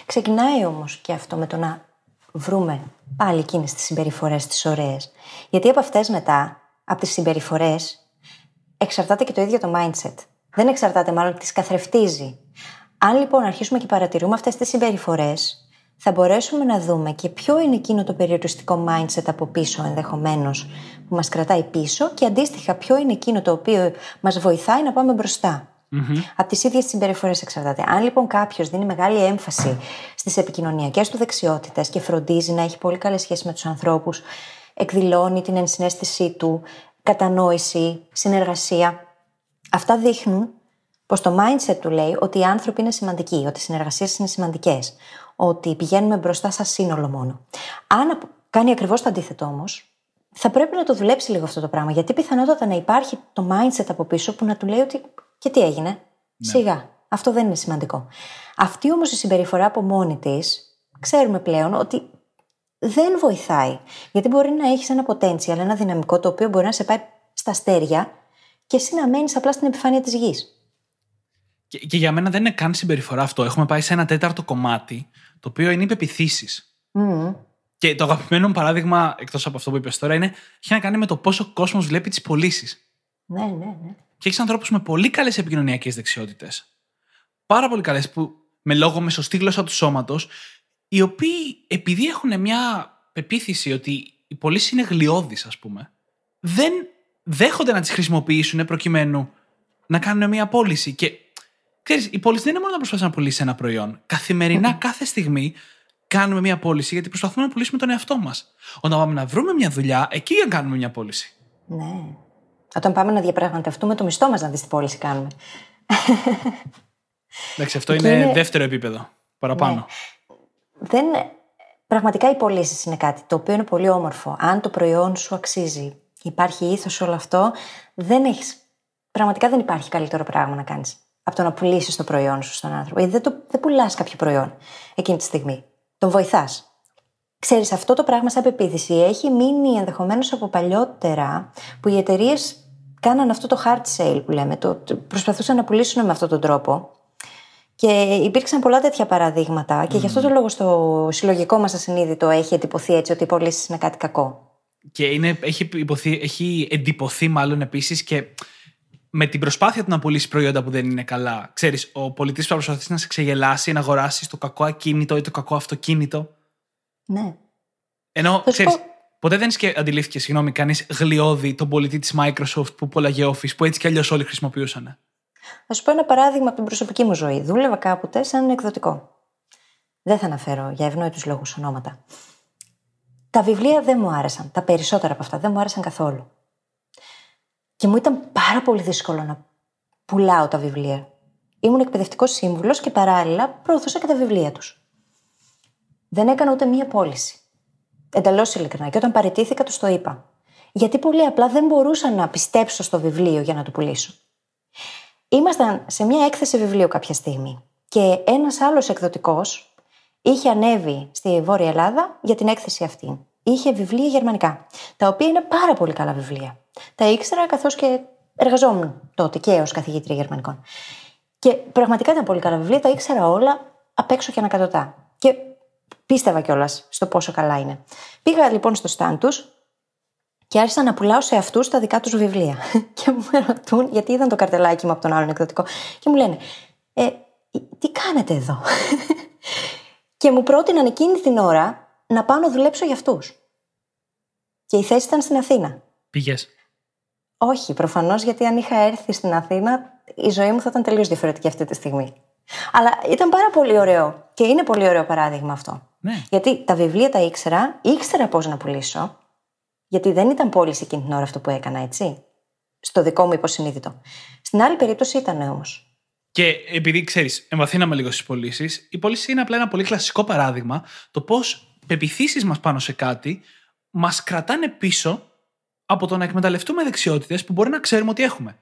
Ξεκινάει όμως και αυτό με το να βρούμε πάλι εκείνες τις συμπεριφορές τις ωραίες. Γιατί από αυτές μετά, από τις συμπεριφορές, εξαρτάται και το ίδιο το mindset. Δεν εξαρτάται, μάλλον τις καθρεφτίζει. Αν λοιπόν αρχίσουμε και παρατηρούμε αυτές τις συμπεριφορές, θα μπορέσουμε να δούμε και ποιο είναι εκείνο το περιοριστικό mindset από πίσω, ενδεχομένως, που μας κρατάει πίσω, και αντίστοιχα ποιο είναι εκείνο το οποίο μας βοηθάει να πάμε μπροστά. Από τις ίδιες συμπεριφορές εξαρτάται. Αν λοιπόν κάποιος δίνει μεγάλη έμφαση στις επικοινωνιακές του δεξιότητες και φροντίζει να έχει πολύ καλές σχέσεις με τους ανθρώπους, εκδηλώνει την ενσυναίσθησή του, κατανόηση, συνεργασία, αυτά δείχνουν πως το mindset του λέει ότι οι άνθρωποι είναι σημαντικοί, ότι οι συνεργασίες είναι σημαντικές, ότι πηγαίνουμε μπροστά σαν σύνολο μόνο. Αν κάνει ακριβώς το αντίθετο όμως, θα πρέπει να το δουλέψει λίγο αυτό το πράγμα, γιατί πιθανότατα να υπάρχει το mindset από πίσω που να του λέει ότι «Και τι έγινε, σιγά, αυτό δεν είναι σημαντικό». Αυτή όμως η συμπεριφορά από μόνη της, ξέρουμε πλέον ότι δεν βοηθάει, γιατί μπορεί να έχεις ένα potential, ένα δυναμικό το οποίο μπορεί να σε πάει στα αστέρια και εσύ να μένεις απλά στην επιφάνεια της γης. Και για μένα δεν είναι καν συμπεριφορά αυτό. Έχουμε πάει σε ένα τέταρτο κομμάτι, το οποίο είναι οι πεποιθήσεις. Και το αγαπημένο μου παράδειγμα, εκτός από αυτό που είπες τώρα, έχει να κάνει με το πόσο ο κόσμος βλέπει τις πωλήσεις. Ναι. Και έχεις ανθρώπους με πολύ καλές επικοινωνιακές δεξιότητες. Πάρα πολύ καλές, που με λόγο, με σωστή γλώσσα του σώματος, οι οποίοι επειδή έχουν μια πεποίθηση ότι οι πωλήσεις είναι γλιώδεις, ας πούμε, δεν δέχονται να τις χρησιμοποιήσουν προκειμένου να κάνουν μια πώληση. Και ξέρεις, η πώληση δεν είναι μόνο να προσπαθείς να πουλήσεις ένα προϊόν. Καθημερινά, κάθε στιγμή, κάνουμε μια πώληση γιατί προσπαθούμε να πουλήσουμε τον εαυτό μας. Όταν πάμε να βρούμε μια δουλειά, εκεί για να κάνουμε μια πώληση. Ναι. Όταν πάμε να διαπραγματευτούμε το μισθό μας, να δεις τι πώληση κάνουμε. Εντάξει, αυτό είναι δεύτερο επίπεδο. Παραπάνω. Ναι. Πραγματικά οι πωλήσεις είναι κάτι το οποίο είναι πολύ όμορφο. Αν το προϊόν σου αξίζει, υπάρχει ήθος σε όλο αυτό, δεν έχεις πραγματικά δεν υπάρχει καλύτερο πράγμα να κάνεις από το να πουλήσεις το προϊόν σου στον άνθρωπο. Γιατί δεν πουλάς κάποιο προϊόν εκείνη τη στιγμή. Τον βοηθάς. Ξέρεις, αυτό το πράγμα σαν πεποίθηση έχει μείνει ενδεχομένως από παλιότερα που οι εταιρείες κάναν αυτό το hard sale που λέμε. Προσπαθούσαν να πουλήσουν με αυτόν τον τρόπο. Και υπήρξαν πολλά τέτοια παραδείγματα και γι' αυτό το λόγο στο συλλογικό μας ασυνείδητο έχει εντυπωθεί έτσι ότι οι πωλήσεις είναι κάτι κακό. Και έχει εντυπωθεί μάλλον επίσης και με την προσπάθεια του να πουλήσει προϊόντα που δεν είναι καλά. Ξέρεις, ο πολιτής που θα προσπαθήσει να σε ξεγελάσει, να αγοράσει το κακό ακίνητο ή το κακό αυτοκίνητο. Ναι. Ενώ, ξέρεις, ποτέ δεν αντιλήφθηκε, συγγνώμη, κανείς γλιώδη τον πολιτή της Microsoft που πολλαγε Office, που έτσι κι αλλιώς όλοι χρησιμοποιούσαν. Θα σου πω ένα παράδειγμα από την προσωπική μου ζωή. Δούλευα κάποτε σαν εκδοτικό. Δεν θα αναφέρω για ευνόητους λόγους ονόματα. Τα βιβλία δεν μου άρεσαν. Τα περισσότερα από αυτά δεν μου άρεσαν καθόλου. Και μου ήταν πάρα πολύ δύσκολο να πουλάω τα βιβλία. Ήμουν εκπαιδευτικός σύμβουλος και παράλληλα προωθούσα και τα βιβλία τους. Δεν έκανα ούτε μία πώληση. Εντελώς ειλικρινά. Και όταν παραιτήθηκα, τους το είπα. Γιατί πολύ απλά δεν μπορούσα να πιστέψω στο βιβλίο για να το πουλήσω. Ήμασταν σε μια έκθεση βιβλίου κάποια στιγμή και ένας άλλος εκδοτικός είχε ανέβει στη Βόρεια Ελλάδα για την έκθεση αυτή. Είχε βιβλία γερμανικά, τα οποία είναι πάρα πολύ καλά βιβλία. Τα ήξερα καθώς και εργαζόμουν τότε και ως καθηγήτρια γερμανικών. Και πραγματικά ήταν πολύ καλά βιβλία, τα ήξερα όλα απ' έξω και ανακατωτά. Και πίστευα κιόλας στο πόσο καλά είναι. Πήγα λοιπόν στο στάν τους. Και άρχισα να πουλάω σε αυτούς τα δικά τους βιβλία. Και μου ρωτούν, γιατί είδαν το καρτελάκι μου από τον άλλον εκδοτικό. Και μου λένε, τι κάνετε εδώ. Και μου πρότειναν εκείνη την ώρα να πάω να δουλέψω για αυτούς. Και η θέση ήταν στην Αθήνα. Πήγες? Όχι, προφανώς, γιατί αν είχα έρθει στην Αθήνα, η ζωή μου θα ήταν τελείως διαφορετική αυτή τη στιγμή. Αλλά ήταν πάρα πολύ ωραίο. Και είναι πολύ ωραίο παράδειγμα αυτό. Ναι. Γιατί τα βιβλία τα ήξερα πώς να πουλήσω. Γιατί δεν ήταν πώληση εκείνη την ώρα αυτό που έκανα, έτσι. Στο δικό μου υποσυνείδητο. Στην άλλη περίπτωση ήταν όμως. Και επειδή ξέρεις, εμβαθύναμε λίγο στις πωλήσεις, η πώληση είναι απλά ένα πολύ κλασικό παράδειγμα το πώς πεποιθήσεις μας πάνω σε κάτι μας κρατάνε πίσω από το να εκμεταλλευτούμε δεξιότητες που μπορεί να ξέρουμε ότι έχουμε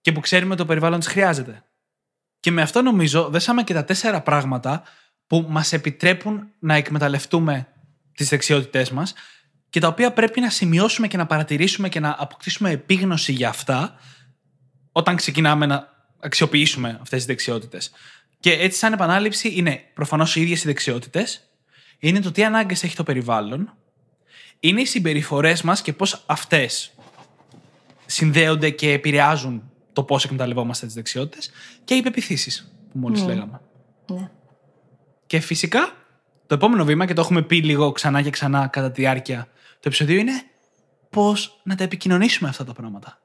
και που ξέρουμε το περιβάλλον τις χρειάζεται. Και με αυτό νομίζω δέσαμε και τα 4 πράγματα που μας επιτρέπουν να εκμεταλλευτούμε τις δεξιότητές μας. Και τα οποία πρέπει να σημειώσουμε και να παρατηρήσουμε και να αποκτήσουμε επίγνωση για αυτά όταν ξεκινάμε να αξιοποιήσουμε αυτές τις δεξιότητες. Και έτσι, σαν επανάληψη, είναι προφανώς οι ίδιες οι δεξιότητες, είναι το τι ανάγκες έχει το περιβάλλον, είναι οι συμπεριφορές μας και πώς αυτές συνδέονται και επηρεάζουν το πώς εκμεταλλευόμαστε τις δεξιότητες και οι πεποιθήσεις που μόλις λέγαμε. Ναι. Και φυσικά, το επόμενο βήμα, και το έχουμε πει λίγο ξανά και ξανά κατά τη διάρκεια το επεισόδιο, είναι πώς να τα επικοινωνήσουμε αυτά τα πράγματα.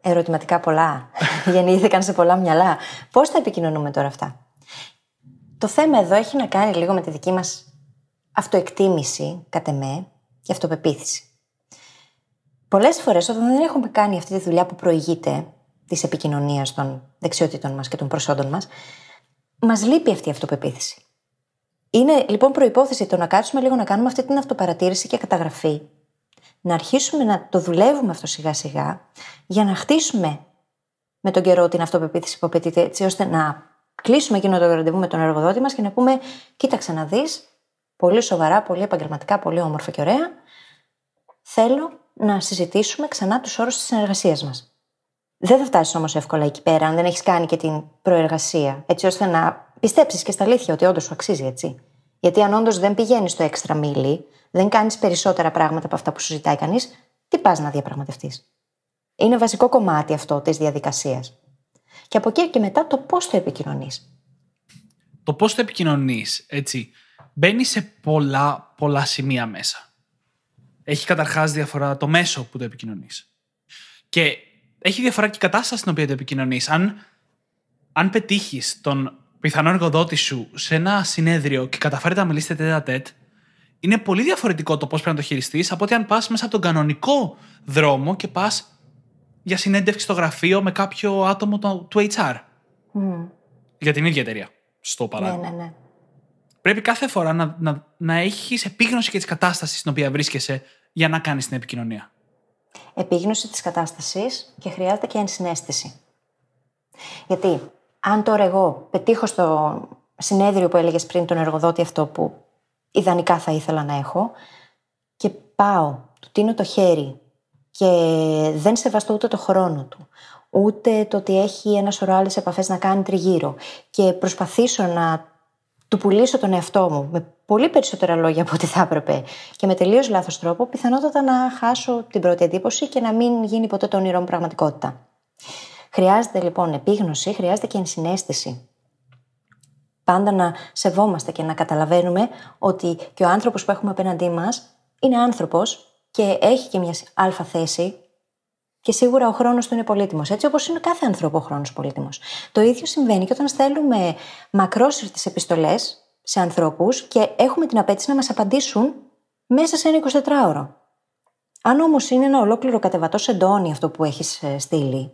Ερωτηματικά πολλά. Γεννήθηκαν σε πολλά μυαλά. Πώς τα επικοινωνούμε τώρα αυτά. Το θέμα εδώ έχει να κάνει λίγο με τη δική μας αυτοεκτίμηση, κατ' εμέ, και αυτοπεποίθηση. Πολλές φορές, όταν δεν έχουμε κάνει αυτή τη δουλειά που προηγείται της επικοινωνίας των δεξιότητων μας και των προσόντων μας, μας λείπει αυτή η αυτοπεποίθηση. Είναι λοιπόν προϋπόθεση το να κάτσουμε λίγο να κάνουμε αυτή την αυτοπαρατήρηση και καταγραφή. Να αρχίσουμε να το δουλεύουμε αυτό σιγά σιγά για να χτίσουμε με τον καιρό την αυτοπεποίθηση που απαιτείται, έτσι ώστε να κλείσουμε εκείνο το ραντεβού με τον εργοδότη μας και να πούμε: κοίταξε να δεις, πολύ σοβαρά, πολύ επαγγελματικά, πολύ όμορφα και ωραία. Θέλω να συζητήσουμε ξανά τους όρους της συνεργασίας μας. Δεν θα φτάσεις όμως εύκολα εκεί πέρα, αν δεν έχεις κάνει και την προεργασία, έτσι ώστε να πιστέψεις και στα αλήθεια ότι όντως σου αξίζει, έτσι. Γιατί αν όντως δεν πηγαίνεις στο έξτρα μίλι, δεν κάνεις περισσότερα πράγματα από αυτά που σου ζητάει κανείς, τι πας να διαπραγματευτείς. Είναι βασικό κομμάτι αυτό της διαδικασίας. Και από εκεί και μετά το πώς το επικοινωνείς. Το πώς το επικοινωνείς, έτσι, μπαίνει σε πολλά σημεία μέσα. Έχει καταρχάς διαφορά το μέσο που το επικοινωνείς. Και έχει διαφορά και η κατάσταση στην οποία το επικοινωνείς. Αν πετύχεις τον πιθανό εργοδότη σου σε ένα συνέδριο και καταφέρετε να μιλήσετε τέτα-τέτ, είναι πολύ διαφορετικό το πώς πρέπει να το χειριστείς από ότι αν πας μέσα από τον κανονικό δρόμο και πας για συνέντευξη στο γραφείο με κάποιο άτομο του HR. Για την ίδια εταιρεία, στο παράδειγμα. Ναι. Πρέπει κάθε φορά να έχεις επίγνωση και της κατάστασης στην οποία βρίσκεσαι για να κάνεις την επικοινωνία. επίγνωση της κατάστασης και χρειάζεται και ενσυναίσθηση. Γιατί αν τώρα εγώ πετύχω στο συνέδριο που έλεγες πριν τον εργοδότη αυτό που ιδανικά θα ήθελα να έχω και πάω, του τίνω το χέρι και δεν σεβαστώ ούτε το χρόνο του, ούτε το ότι έχει ένα σωρό άλλες επαφές να κάνει τριγύρω και προσπαθήσω να του πουλήσω τον εαυτό μου με πολύ περισσότερα λόγια από ό,τι θα έπρεπε και με τελείως λάθος τρόπο, πιθανότατα να χάσω την πρώτη εντύπωση και να μην γίνει ποτέ το όνειρό μου πραγματικότητα. Χρειάζεται λοιπόν επίγνωση, χρειάζεται και ενσυναίσθηση. Πάντα να σεβόμαστε και να καταλαβαίνουμε ότι και ο άνθρωπος που έχουμε απέναντί μας είναι άνθρωπος και έχει και μια αλφα θέση και σίγουρα ο χρόνος του είναι πολύτιμος. Έτσι όπως είναι κάθε άνθρωπο ο χρόνος πολύτιμος. Το ίδιο συμβαίνει και όταν στέλνουμε μακρόσυρτες επιστολές σε ανθρώπους και έχουμε την απέτηση να μας απαντήσουν μέσα σε ένα 24ωρο. Αν όμως είναι ένα ολόκληρο κατεβατό σεντόνι αυτό που έχεις στείλει,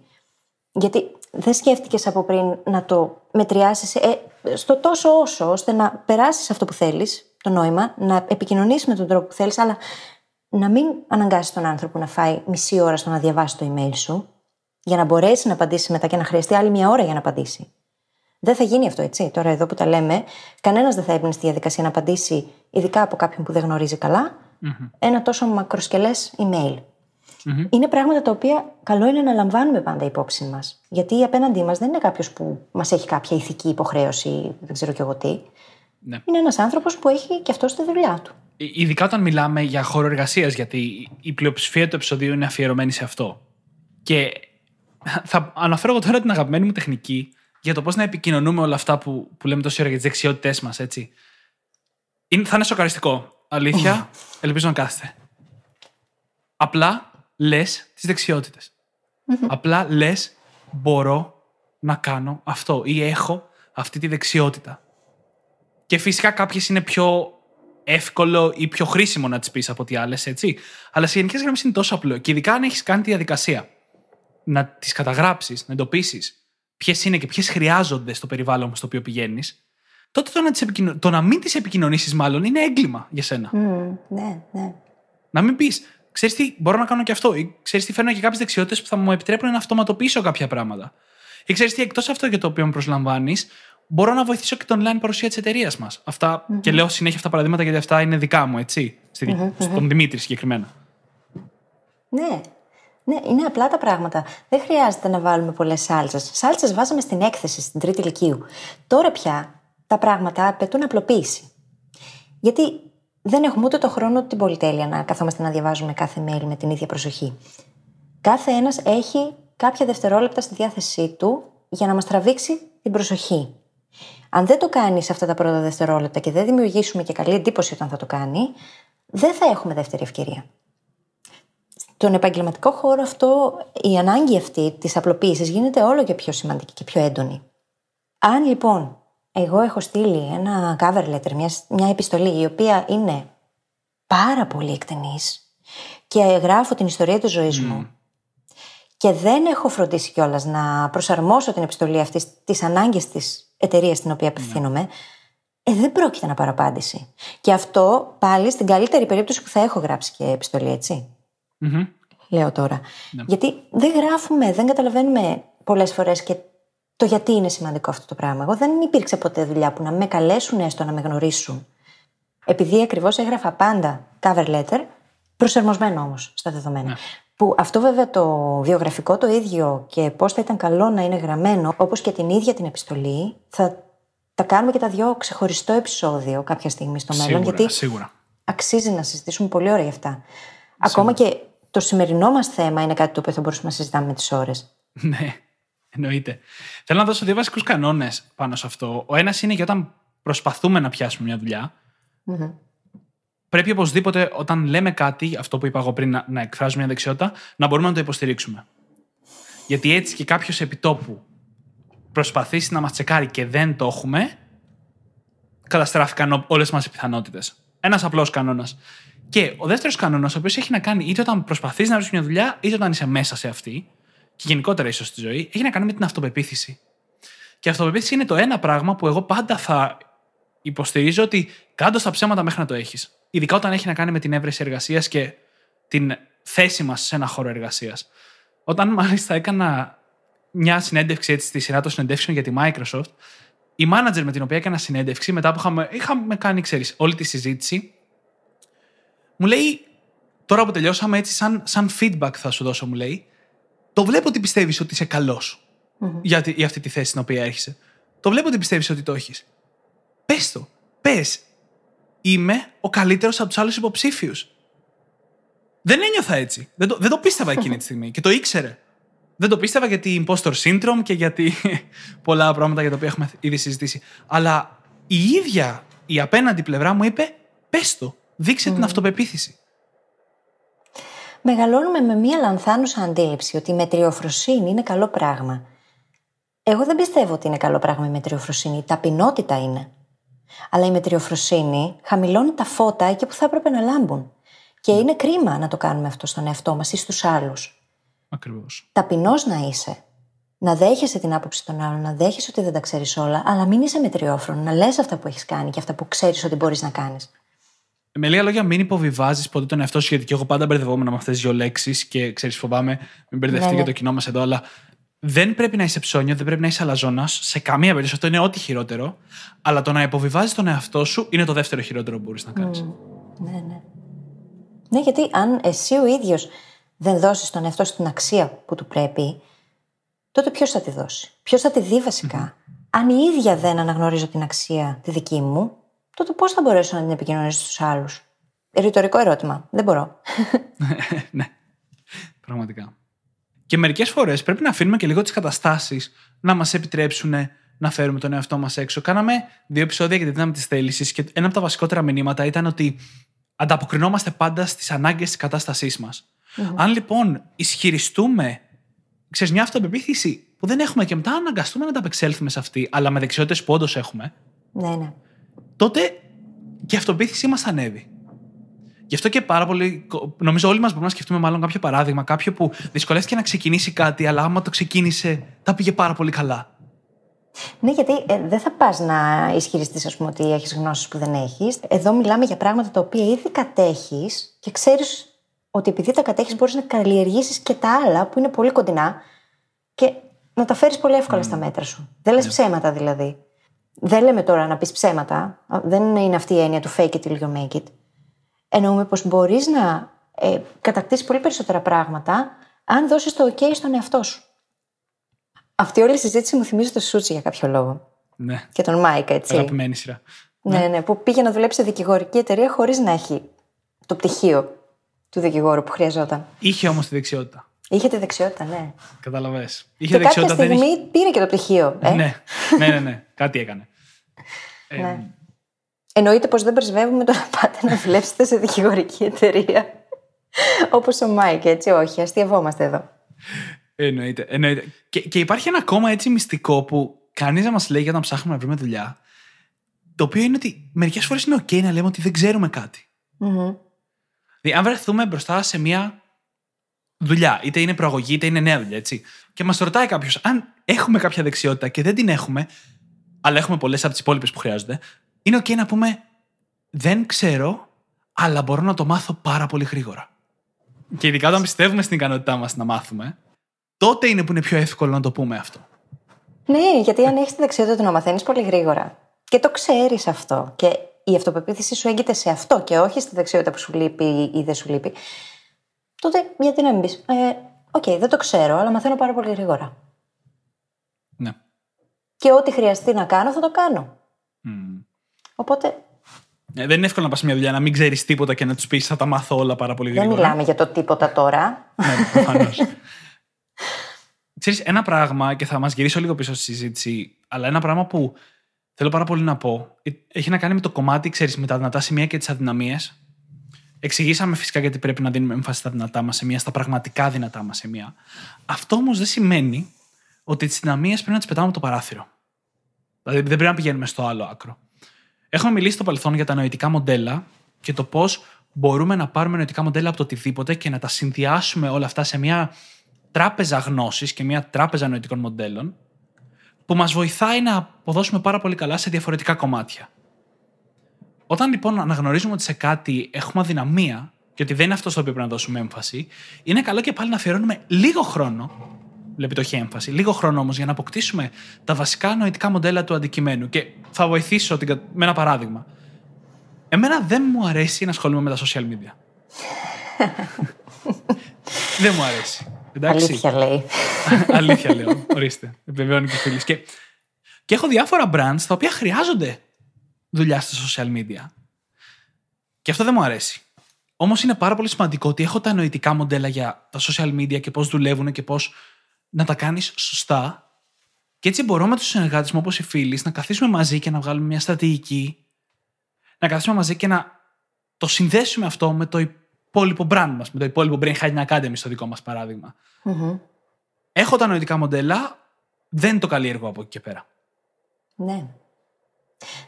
γιατί δεν σκέφτηκες από πριν να το μετριάσεις στο τόσο όσο, ώστε να περάσεις αυτό που θέλεις, το νόημα, να επικοινωνήσεις με τον τρόπο που θέλεις, αλλά να μην αναγκάσεις τον άνθρωπο να φάει μισή ώρα στο να διαβάσει το email σου, για να μπορέσει να απαντήσει μετά και να χρειαστεί άλλη μια ώρα για να απαντήσει. Δεν θα γίνει αυτό, έτσι. Τώρα, εδώ που τα λέμε, κανένας δεν θα έμπαινε στη διαδικασία να απαντήσει, ειδικά από κάποιον που δεν γνωρίζει καλά, ένα τόσο μακροσκελές email. Είναι πράγματα τα οποία καλό είναι να λαμβάνουμε πάντα υπόψη μας. Γιατί απέναντί μας δεν είναι κάποιος που μας έχει κάποια ηθική υποχρέωση, δεν ξέρω κι εγώ τι. Ναι. Είναι ένας άνθρωπος που έχει και αυτό στη δουλειά του. Ειδικά όταν μιλάμε για χώρο εργασίας, γιατί η πλειοψηφία του επεισοδίου είναι αφιερωμένη σε αυτό. Και θα αναφέρω εγώ τώρα την αγαπημένη μου τεχνική για το πώς να επικοινωνούμε όλα αυτά που λέμε τόση ώρα για τις δεξιότητές μας, έτσι. Θα είναι σοκαριστικό. Αλήθεια, ελπίζω να κάθεστε. Απλά λες τις δεξιότητες. Απλά λες μπορώ να κάνω αυτό ή έχω αυτή τη δεξιότητα. Και φυσικά κάποιες είναι πιο εύκολο ή πιο χρήσιμο να τις πεις από τι άλλες, έτσι. Αλλά σε γενικές γραμμές είναι τόσο απλό. Και ειδικά αν έχεις κάνει τη διαδικασία να τις καταγράψεις, να εντοπίσεις ποιες είναι και ποιες χρειάζονται στο περιβάλλον στο οποίο πηγαίνεις, τότε το να μην τις επικοινωνήσεις, μάλλον, είναι έγκλημα για σένα. Ναι, ναι. Να μην πεις, ξέρεις τι, μπορώ να κάνω και αυτό. Ή ξέρεις τι, φέρνω και κάποιες δεξιότητες που θα μου επιτρέπουν να αυτοματοποιήσω κάποια πράγματα. Ή ξέρεις τι, εκτός αυτό για το οποίο με προσλαμβάνεις, μπορώ να βοηθήσω και την online παρουσία της εταιρείας μας. Αυτά, και λέω συνέχεια αυτά τα παραδείγματα γιατί αυτά είναι δικά μου, έτσι. Στον Δημήτρη συγκεκριμένα. Ναι. Ναι, είναι απλά τα πράγματα. Δεν χρειάζεται να βάλουμε πολλές σάλτσες. Σάλτσες βάζαμε στην έκθεση, στην τρίτη ηλικίου. Τώρα πια τα πράγματα απαιτούν απλοποίηση. Γιατί δεν έχουμε ούτε το χρόνο ούτε την πολυτέλεια να καθόμαστε να διαβάζουμε κάθε mail με την ίδια προσοχή. Κάθε ένας έχει κάποια δευτερόλεπτα στη διάθεσή του για να μας τραβήξει την προσοχή. Αν δεν το κάνεις αυτά τα πρώτα δευτερόλεπτα και δεν δημιουργήσουμε και καλή εντύπωση όταν θα το κάνει, δεν θα έχουμε δεύτερη ευκαιρία. Στον επαγγελματικό χώρο αυτό, η ανάγκη αυτή της απλοποίησης γίνεται όλο και πιο σημαντική και πιο έντονη. Αν λοιπόν εγώ έχω στείλει ένα cover letter, μια επιστολή η οποία είναι πάρα πολύ εκτενής και γράφω την ιστορία της ζωής μου και δεν έχω φροντίσει κιόλας να προσαρμόσω την επιστολή αυτή στις ανάγκες της εταιρείας στην οποία απευθύνομαι, δεν πρόκειται να πάρω απάντηση. Και αυτό πάλι στην καλύτερη περίπτωση που θα έχω γράψει και επιστολή, έτσι. Λέω τώρα. Γιατί δεν γράφουμε, δεν καταλαβαίνουμε πολλές φορές και το γιατί είναι σημαντικό αυτό το πράγμα. Εγώ δεν υπήρξε ποτέ δουλειά που να με καλέσουν έστω να με γνωρίσουν. Επειδή ακριβώς έγραφα πάντα cover letter, προσαρμοσμένο όμως στα δεδομένα. Που αυτό βέβαια το βιογραφικό το ίδιο και πώς θα ήταν καλό να είναι γραμμένο, όπως και την ίδια την επιστολή, θα τα κάνουμε και τα δυο ξεχωριστό επεισόδιο κάποια στιγμή στο μέλλον. Σίγουρα, γιατί αξίζει να συζητήσουμε πολύ ωραία γι' αυτά. Σίγουρα. Ακόμα και το σημερινό μας θέμα είναι κάτι το οποίο θα μπορούσαμε να συζητάμε με τις ώρες. Ναι, εννοείται. Θέλω να δώσω δύο βασικούς κανόνες πάνω σε αυτό. Ο ένας είναι για όταν προσπαθούμε να πιάσουμε μια δουλειά. Πρέπει οπωσδήποτε όταν λέμε κάτι, αυτό που είπα εγώ πριν, να εκφράζουμε μια δεξιότητα, να μπορούμε να το υποστηρίξουμε. Γιατί έτσι και κάποιος επιτόπου προσπαθήσει να μας τσεκάρει και δεν το έχουμε, καταστράφηκαν όλες μας οι πιθανότητες. Ένας απλός κανόνας. Και ο δεύτερος κανόνας, ο οποίος έχει να κάνει είτε όταν προσπαθείς να βρεις μια δουλειά, είτε όταν είσαι μέσα σε αυτή, και γενικότερα ίσως στη ζωή, έχει να κάνει με την αυτοπεποίθηση. Και η αυτοπεποίθηση είναι το ένα πράγμα που εγώ πάντα θα υποστηρίζω ότι κάντο στα ψέματα μέχρι να το έχεις. Ειδικά όταν έχει να κάνει με την έβρεση εργασίας και την θέση μας σε ένα χώρο εργασίας. Όταν μάλιστα έκανα μια συνέντευξη έτσι, στη σειρά των συνεντεύξεων για τη Microsoft, η manager με την οποία έκανα συνέντευξη, μετά που είχαμε κάνει, ξέρεις, όλη τη συζήτηση, μου λέει, τώρα που τελειώσαμε έτσι, σαν feedback θα σου δώσω, μου λέει, το βλέπω ότι πιστεύεις ότι είσαι καλός για αυτή τη θέση στην οποία έρχεσαι. Το βλέπω ότι πιστεύεις ότι το έχεις. Πες το. Πες, είμαι ο καλύτερος από τους άλλους υποψήφιους. Δεν ένιωθα έτσι. Δεν το πίστευα εκείνη τη στιγμή και το ήξερε. Δεν το πίστευα γιατί imposter syndrome και γιατί πολλά πράγματα για τα οποία έχουμε ήδη συζητήσει. Αλλά η ίδια η απέναντι πλευρά μου είπε, πες το, δείξε την αυτοπεποίθηση. Μεγαλώνουμε με μία λανθάνουσα αντίληψη ότι η μετριοφροσύνη είναι καλό πράγμα. Εγώ δεν πιστεύω ότι είναι καλό πράγμα η μετριοφροσύνη. Η ταπεινότητα είναι. Αλλά η μετριοφροσύνη χαμηλώνει τα φώτα εκεί που θα έπρεπε να λάμπουν. Και είναι κρίμα να το κάνουμε αυτό στον εαυτό μας ή στους άλλους. Ακριβώς. Ταπεινός να είσαι. Να δέχεσαι την άποψη των άλλων, να δέχεσαι ότι δεν τα ξέρεις όλα, αλλά μην είσαι μετριόφρονο. Να λες αυτά που έχεις κάνει και αυτά που ξέρεις ότι μπορείς να κάνεις. Με λίγα λόγια, μην υποβιβάζεις ποτέ τον εαυτό σου, γιατί και εγώ πάντα μπερδευόμουν με αυτές τις δύο λέξεις και ξέρεις, φοβάμαι, μην μπερδευτεί για το κοινό μας εδώ, αλλά δεν πρέπει να είσαι ψώνιο, δεν πρέπει να είσαι αλαζόνας σε καμία περίπτωση. Αυτό είναι ό,τι χειρότερο. Αλλά το να υποβιβάζεις τον εαυτό σου είναι το δεύτερο χειρότερο που μπορείς να κάνεις. Ναι, γιατί αν εσύ ο ίδιος δεν δώσεις τον εαυτό σου την αξία που του πρέπει, τότε ποιος θα τη δώσει? Ποιος θα τη δει βασικά? Αν η ίδια δεν αναγνωρίζω την αξία τη δική μου, τότε πώς θα μπορέσω να την επικοινωνήσω στους άλλους? Ρητορικό ερώτημα. Δεν μπορώ. Ναι, πραγματικά. Και μερικές φορές πρέπει να αφήνουμε και λίγο τις καταστάσεις να μας επιτρέψουν να φέρουμε τον εαυτό μας έξω. Κάναμε 2 επεισόδια για τη δύναμη της θέλησης και ένα από τα βασικότερα μηνύματα ήταν ότι ανταποκρινόμαστε πάντα στις ανάγκες της κατάστασής μας. Αν λοιπόν ισχυριστούμε, ξέρεις, μια αυτοπεποίθηση που δεν έχουμε και μετά αναγκαστούμε να ανταπεξέλθουμε σε αυτή, αλλά με δεξιότητες που όντως έχουμε, τότε και η αυτοπεποίθησή μας ανέβει. Γι' αυτό και πάρα πολύ, νομίζω όλοι μας μπορούμε να σκεφτούμε μάλλον κάποιο παράδειγμα, κάποιο που δυσκολεύτηκε να ξεκινήσει κάτι, αλλά άμα το ξεκίνησε, τα πήγε πάρα πολύ καλά. Ναι, γιατί δεν θα πας να ισχυριστείς, ας πούμε, ότι έχεις γνώσεις που δεν έχεις. Εδώ μιλάμε για πράγματα τα οποία ήδη κατέχεις και ξέρεις ότι επειδή τα κατέχεις μπορείς να καλλιεργήσεις και τα άλλα που είναι πολύ κοντινά και να τα φέρεις πολύ εύκολα στα μέτρα σου. Δεν λες ψέματα δηλαδή. Δεν λέμε τώρα να πεις ψέματα. Δεν είναι αυτή η έννοια του fake it till you make it. Εννοούμε πως μπορείς να κατακτήσεις πολύ περισσότερα πράγματα αν δώσεις το OK στον εαυτό σου. Αυτή όλη η συζήτηση μου θυμίζει το Σούτση για κάποιο λόγο. Ναι. Και τον Μάικα, έτσι. Αγαπημένη σειρά. Ναι, που πήγε να δουλέψει σε δικηγορική εταιρεία χωρίς να έχει το πτυχίο του δικηγόρου που χρειαζόταν. Είχε όμως τη δεξιότητα. Είχε τη δεξιότητα, ναι. Καταλαβες. Είχε και κάποια στιγμή πήρε και το πτυχίο. Ναι. Κάτι έκανε. Εννοείται πως δεν πρεσβεύουμε το να πάτε να δουλέψετε σε δικηγορική εταιρεία. Όπως ο Μάικ, έτσι. Όχι, αστειευόμαστε εδώ. Εννοείται. Και υπάρχει ένα ακόμα έτσι μυστικό που κανείς δεν μας λέει για να ψάχνουμε να βρούμε δουλειά. Το οποίο είναι ότι μερικές φορές είναι OK να λέμε ότι δεν ξέρουμε κάτι. Δηλαδή, αν βρεθούμε μπροστά σε μια δουλειά, είτε είναι προαγωγή είτε είναι νέα δουλειά, έτσι, και μας ρωτάει κάποιος αν έχουμε κάποια δεξιότητα και δεν την έχουμε, αλλά έχουμε πολλές από τις υπόλοιπες που χρειάζονται, είναι OK να πούμε δεν ξέρω, αλλά μπορώ να το μάθω πάρα πολύ γρήγορα. Και ειδικά όταν πιστεύουμε στην ικανότητά μας να μάθουμε. Τότε είναι που είναι πιο εύκολο να το πούμε αυτό. Ναι, γιατί αν έχεις τη δεξιότητα να μαθαίνεις πολύ γρήγορα και το ξέρεις αυτό και η αυτοπεποίθηση σου έγκυται σε αυτό και όχι στη δεξιότητα που σου λείπει ή δεν σου λείπει, τότε γιατί να μην πεις OK, δεν το ξέρω, αλλά μαθαίνω πάρα πολύ γρήγορα. Ναι. Και ό,τι χρειαστεί να κάνω θα το κάνω. Οπότε... δεν είναι εύκολο να πας σε μια δουλειά να μην ξέρεις τίποτα και να τους πεις θα τα μάθω όλα πάρα πολύ γρήγορα. Δεν μιλάμε για το τίποτα τώρα. Ναι, προφανώς. Ξέρεις, ένα πράγμα, και θα μας γυρίσω λίγο πίσω στη συζήτηση, αλλά ένα πράγμα που θέλω πάρα πολύ να πω έχει να κάνει με το κομμάτι, ξέρεις, με τα δυνατά σημεία και τις αδυναμίες. Εξηγήσαμε φυσικά γιατί πρέπει να δίνουμε έμφαση στα δυνατά μας σημεία, στα πραγματικά δυνατά μας σημεία. Αυτό όμως δεν σημαίνει ότι τις δυναμίες πρέπει να τις πετάμε από το παράθυρο. Δηλαδή, δεν πρέπει να πηγαίνουμε στο άλλο άκρο. Έχουμε μιλήσει στο παρελθόν για τα νοητικά μοντέλα και το πώς μπορούμε να πάρουμε νοητικά μοντέλα από το οτιδήποτε και να τα συνδυάσουμε όλα αυτά σε μια τράπεζα γνώσης και μια τράπεζα νοητικών μοντέλων που μας βοηθάει να αποδώσουμε πάρα πολύ καλά σε διαφορετικά κομμάτια. Όταν λοιπόν αναγνωρίζουμε ότι σε κάτι έχουμε αδυναμία, και ότι δεν είναι αυτό στο οποίο πρέπει να δώσουμε έμφαση, είναι καλό και πάλι να αφιερώνουμε λίγο χρόνο. Βλέπει το έχει έμφαση. Λίγο χρόνο όμως για να αποκτήσουμε τα βασικά νοητικά μοντέλα του αντικειμένου. Και θα βοηθήσω με ένα παράδειγμα. Εμένα δεν μου αρέσει να ασχολούμαι με τα social media. Δεν μου αρέσει. Εντάξει. Αλήθεια λέει. Αλήθεια λέω. Ορίστε. Επιβεβαιώνει και φίλοι. Και έχω διάφορα brands τα οποία χρειάζονται δουλειά στα social media. Και αυτό δεν μου αρέσει. Όμως είναι πάρα πολύ σημαντικό ότι έχω τα νοητικά μοντέλα για τα social media και πώς δουλεύουν και πώς να τα κάνεις σωστά. Και έτσι μπορώ με τους συνεργάτες μου, όπως οι Φύλλις, να καθίσουμε μαζί και να βγάλουμε μια στρατηγική. Να καθίσουμε μαζί και να το συνδέσουμε αυτό με το υπόλοιπο brand μας, με το υπόλοιπο Brain Hacking Academy, στο δικό μας παράδειγμα. Mm-hmm. Έχω τα νοητικά μοντέλα, δεν το καλλιεργώ από εκεί και πέρα. Ναι.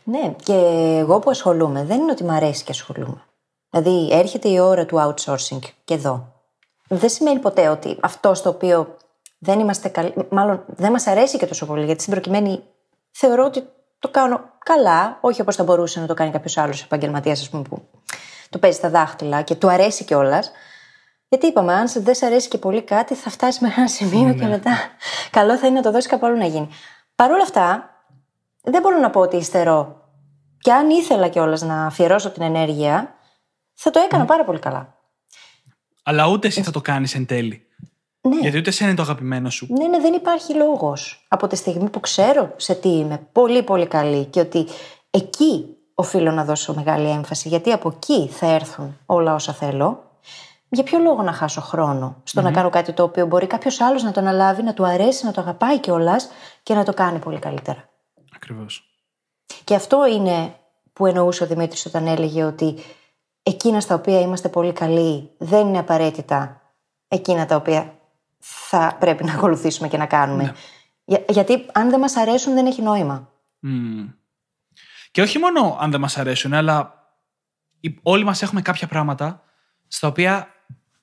Ναι, και εγώ που ασχολούμαι, δεν είναι ότι μ' αρέσει και ασχολούμαι. Δηλαδή, έρχεται η ώρα του outsourcing και εδώ. Δεν σημαίνει ποτέ ότι αυτό στο οποίο δεν είμαστε καλοί, μάλλον δεν μας αρέσει και τόσο πολύ, γιατί στην προκειμένη θεωρώ ότι το κάνω καλά, όχι όπως θα μπορούσε να το κάνει κάποιος άλλος επαγγελματίας, ας πούμε, που του παίζει τα δάχτυλα και του αρέσει κιόλας. Γιατί είπαμε, αν δεν σε αρέσει και πολύ κάτι, θα φτάσει μέχρι ένα σημείο και μετά καλό θα είναι να το δώσει κάπου αλλού να γίνει. Παρ' όλα αυτά, δεν μπορώ να πω ότι υστερώ. Και αν ήθελα κιόλας να αφιερώσω την ενέργεια, θα το έκανα πάρα πολύ καλά. Αλλά ούτε εσύ θα το κάνεις εν τέλει. Ναι. Γιατί ούτε εσύ είναι το αγαπημένο σου. Ναι, δεν υπάρχει λόγος. Από τη στιγμή που ξέρω σε τι είμαι πολύ πολύ καλή και ότι εκεί οφείλω να δώσω μεγάλη έμφαση, γιατί από εκεί θα έρθουν όλα όσα θέλω, για ποιο λόγο να χάσω χρόνο στο να κάνω κάτι το οποίο μπορεί κάποιος άλλος να το αναλάβει, να του αρέσει, να το αγαπάει κιόλας και να το κάνει πολύ καλύτερα. Ακριβώς. Και αυτό είναι που εννοούσε ο Δημήτρης όταν έλεγε ότι εκείνα στα οποία είμαστε πολύ καλοί δεν είναι απαραίτητα εκείνα τα οποία θα πρέπει να ακολουθήσουμε και να κάνουμε. Ναι. Γιατί αν δεν μας αρέσουν δεν έχει νόημα. Και όχι μόνο αν δεν μας αρέσουν, αλλά όλοι μας έχουμε κάποια πράγματα στα οποία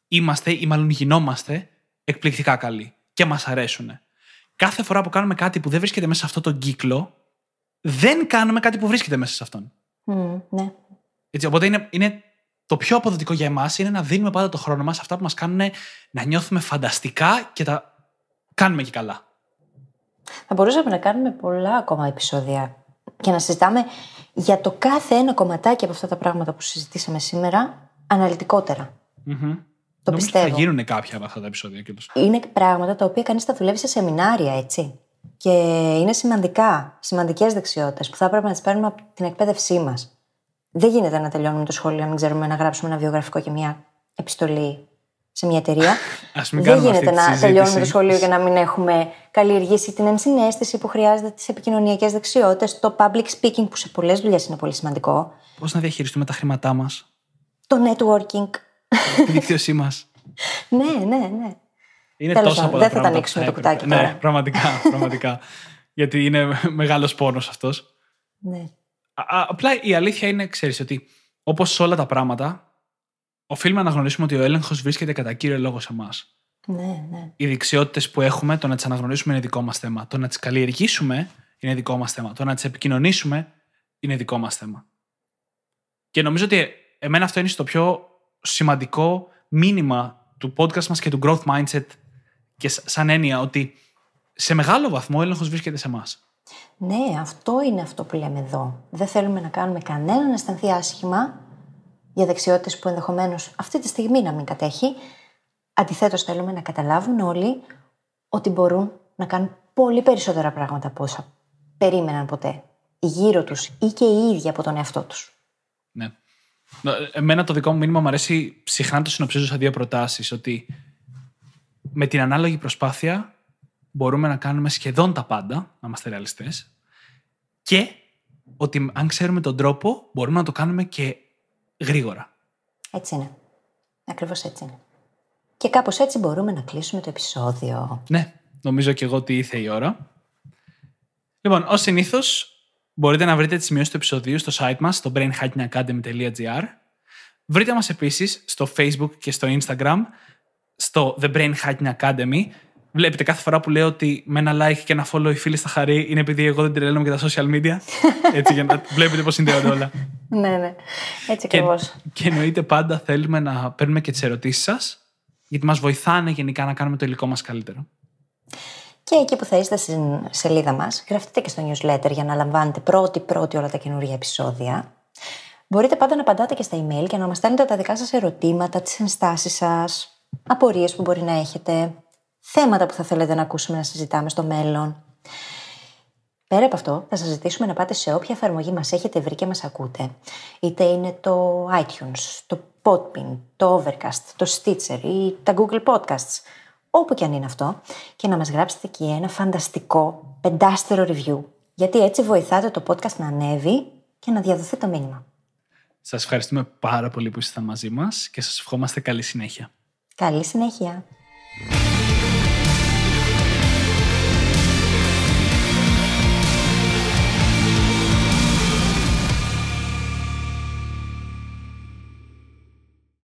είμαστε ή μάλλον γινόμαστε εκπληκτικά καλοί και μας αρέσουν. Κάθε φορά που κάνουμε κάτι που δεν βρίσκεται μέσα σε αυτόν τον κύκλο, δεν κάνουμε κάτι που βρίσκεται μέσα σε αυτόν. Ναι. Έτσι, οπότε είναι το πιο αποδοτικό για εμάς είναι να δίνουμε πάντα το χρόνο μας σε αυτά που μας κάνουν να νιώθουμε φανταστικά και τα κάνουμε και καλά. Θα μπορούσαμε να κάνουμε πολλά ακόμα επεισόδια και να συζητάμε για το κάθε ένα κομματάκι από αυτά τα πράγματα που συζητήσαμε σήμερα αναλυτικότερα. Το νομίζω πιστεύω. Θα γίνουν κάποια από αυτά τα επεισόδια. Είναι πράγματα τα οποία κανείς τα δουλεύει σε σεμινάρια, έτσι. Και είναι σημαντικές δεξιότητες που θα πρέπει να τις παίρνουμε από την εκπαίδευσή μας. Δεν γίνεται να τελειώνουμε το σχολείο να μην ξέρουμε να γράψουμε ένα βιογραφικό και μια επιστολή σε μια εταιρεία. Δεν γίνεται να τελειώνουμε το σχολείο και να μην έχουμε καλλιεργήσει την ενσυναίσθηση που χρειάζεται, τις επικοινωνιακές δεξιότητες, το public speaking που σε πολλές δουλειές είναι πολύ σημαντικό. Πώς να διαχειριστούμε τα χρήματά μας, το networking, τη δικτύωσή μας. Ναι. Είναι τέλος τόσο δεν θα τα ανοίξουμε το κουτάκι τώρα. Ναι, πραγματικά. Γιατί είναι μεγάλος πόνος αυτός. Ναι. Απλά η αλήθεια είναι, ξέρεις, ότι όπως σε όλα τα πράγματα, οφείλουμε να αναγνωρίσουμε ότι ο έλεγχος βρίσκεται κατά κύριο λόγο σε εμάς. Ναι. Οι δεξιότητες που έχουμε, το να τις αναγνωρίσουμε είναι δικό μας θέμα. Το να τις καλλιεργήσουμε είναι δικό μας θέμα. Το να τις επικοινωνήσουμε είναι δικό μας θέμα. Και νομίζω ότι εμένα αυτό είναι στο πιο σημαντικό μήνυμα του podcast μας και του growth mindset και σαν έννοια ότι σε μεγάλο βαθμό ο έλεγχος βρίσκεται σε εμάς. Ναι, αυτό είναι αυτό που λέμε εδώ. Δεν θέλουμε να κάνουμε κανέναν να αισθανθεί άσχημα για δεξιότητες που ενδεχομένως αυτή τη στιγμή να μην κατέχει. Αντιθέτως, θέλουμε να καταλάβουν όλοι ότι μπορούν να κάνουν πολύ περισσότερα πράγματα από όσα περίμεναν ποτέ. Οι γύρω τους ή και οι ίδιοι από τον εαυτό τους. Ναι. Εμένα το δικό μου μήνυμα μου αρέσει συχνά το συνοψίζω σε δύο προτάσεις. Ότι με την ανάλογη προσπάθεια μπορούμε να κάνουμε σχεδόν τα πάντα, να είμαστε ρεαλιστές, και ότι αν ξέρουμε τον τρόπο μπορούμε να το κάνουμε και γρήγορα. Έτσι είναι. Ακριβώς έτσι είναι. Και κάπως έτσι μπορούμε να κλείσουμε το επεισόδιο. Ναι, νομίζω και εγώ ότι ήρθε η ώρα. Λοιπόν, ως συνήθως, μπορείτε να βρείτε τις σημειώσεις του επεισοδίου στο site μας, στο brainhackingacademy.gr. Βρείτε μας επίσης στο Facebook και στο Instagram, στο The Brain Hacking Academy. Βλέπετε, κάθε φορά που λέω ότι με ένα like και ένα follow οι φίλοι στα χαρί είναι επειδή εγώ δεν τρελαίνομαι για τα social media. Έτσι, για να βλέπετε πώς συνδέονται όλα. Ναι, ναι. Έτσι ακριβώς. Και εννοείται πάντα θέλουμε να παίρνουμε και τις ερωτήσεις σας, γιατί μας βοηθάνε γενικά να κάνουμε το υλικό μας καλύτερο. Και εκεί που θα είστε στην σελίδα μας, γραφτείτε και στο newsletter για να λαμβάνετε πρώτη όλα τα καινούργια επεισόδια. Μπορείτε πάντα να απαντάτε και στα email και να μας στέλνετε τα δικά σας ερωτήματα, τις ενστάσεις σας, απορίες που μπορεί να έχετε, θέματα που θα θέλετε να ακούσουμε να συζητάμε στο μέλλον. Πέρα από αυτό, θα σας ζητήσουμε να πάτε σε όποια εφαρμογή μας έχετε βρει και μας ακούτε. Είτε είναι το iTunes, το Podbean, το Overcast, το Stitcher ή τα Google Podcasts, όπου και αν είναι αυτό, και να μας γράψετε και ένα φανταστικό 5-στερο review, γιατί έτσι βοηθάτε το podcast να ανέβει και να διαδοθεί το μήνυμα. Σας ευχαριστούμε πάρα πολύ που ήσασταν μαζί μας και σας ευχόμαστε καλή συνέχεια. Καλή συνέχεια.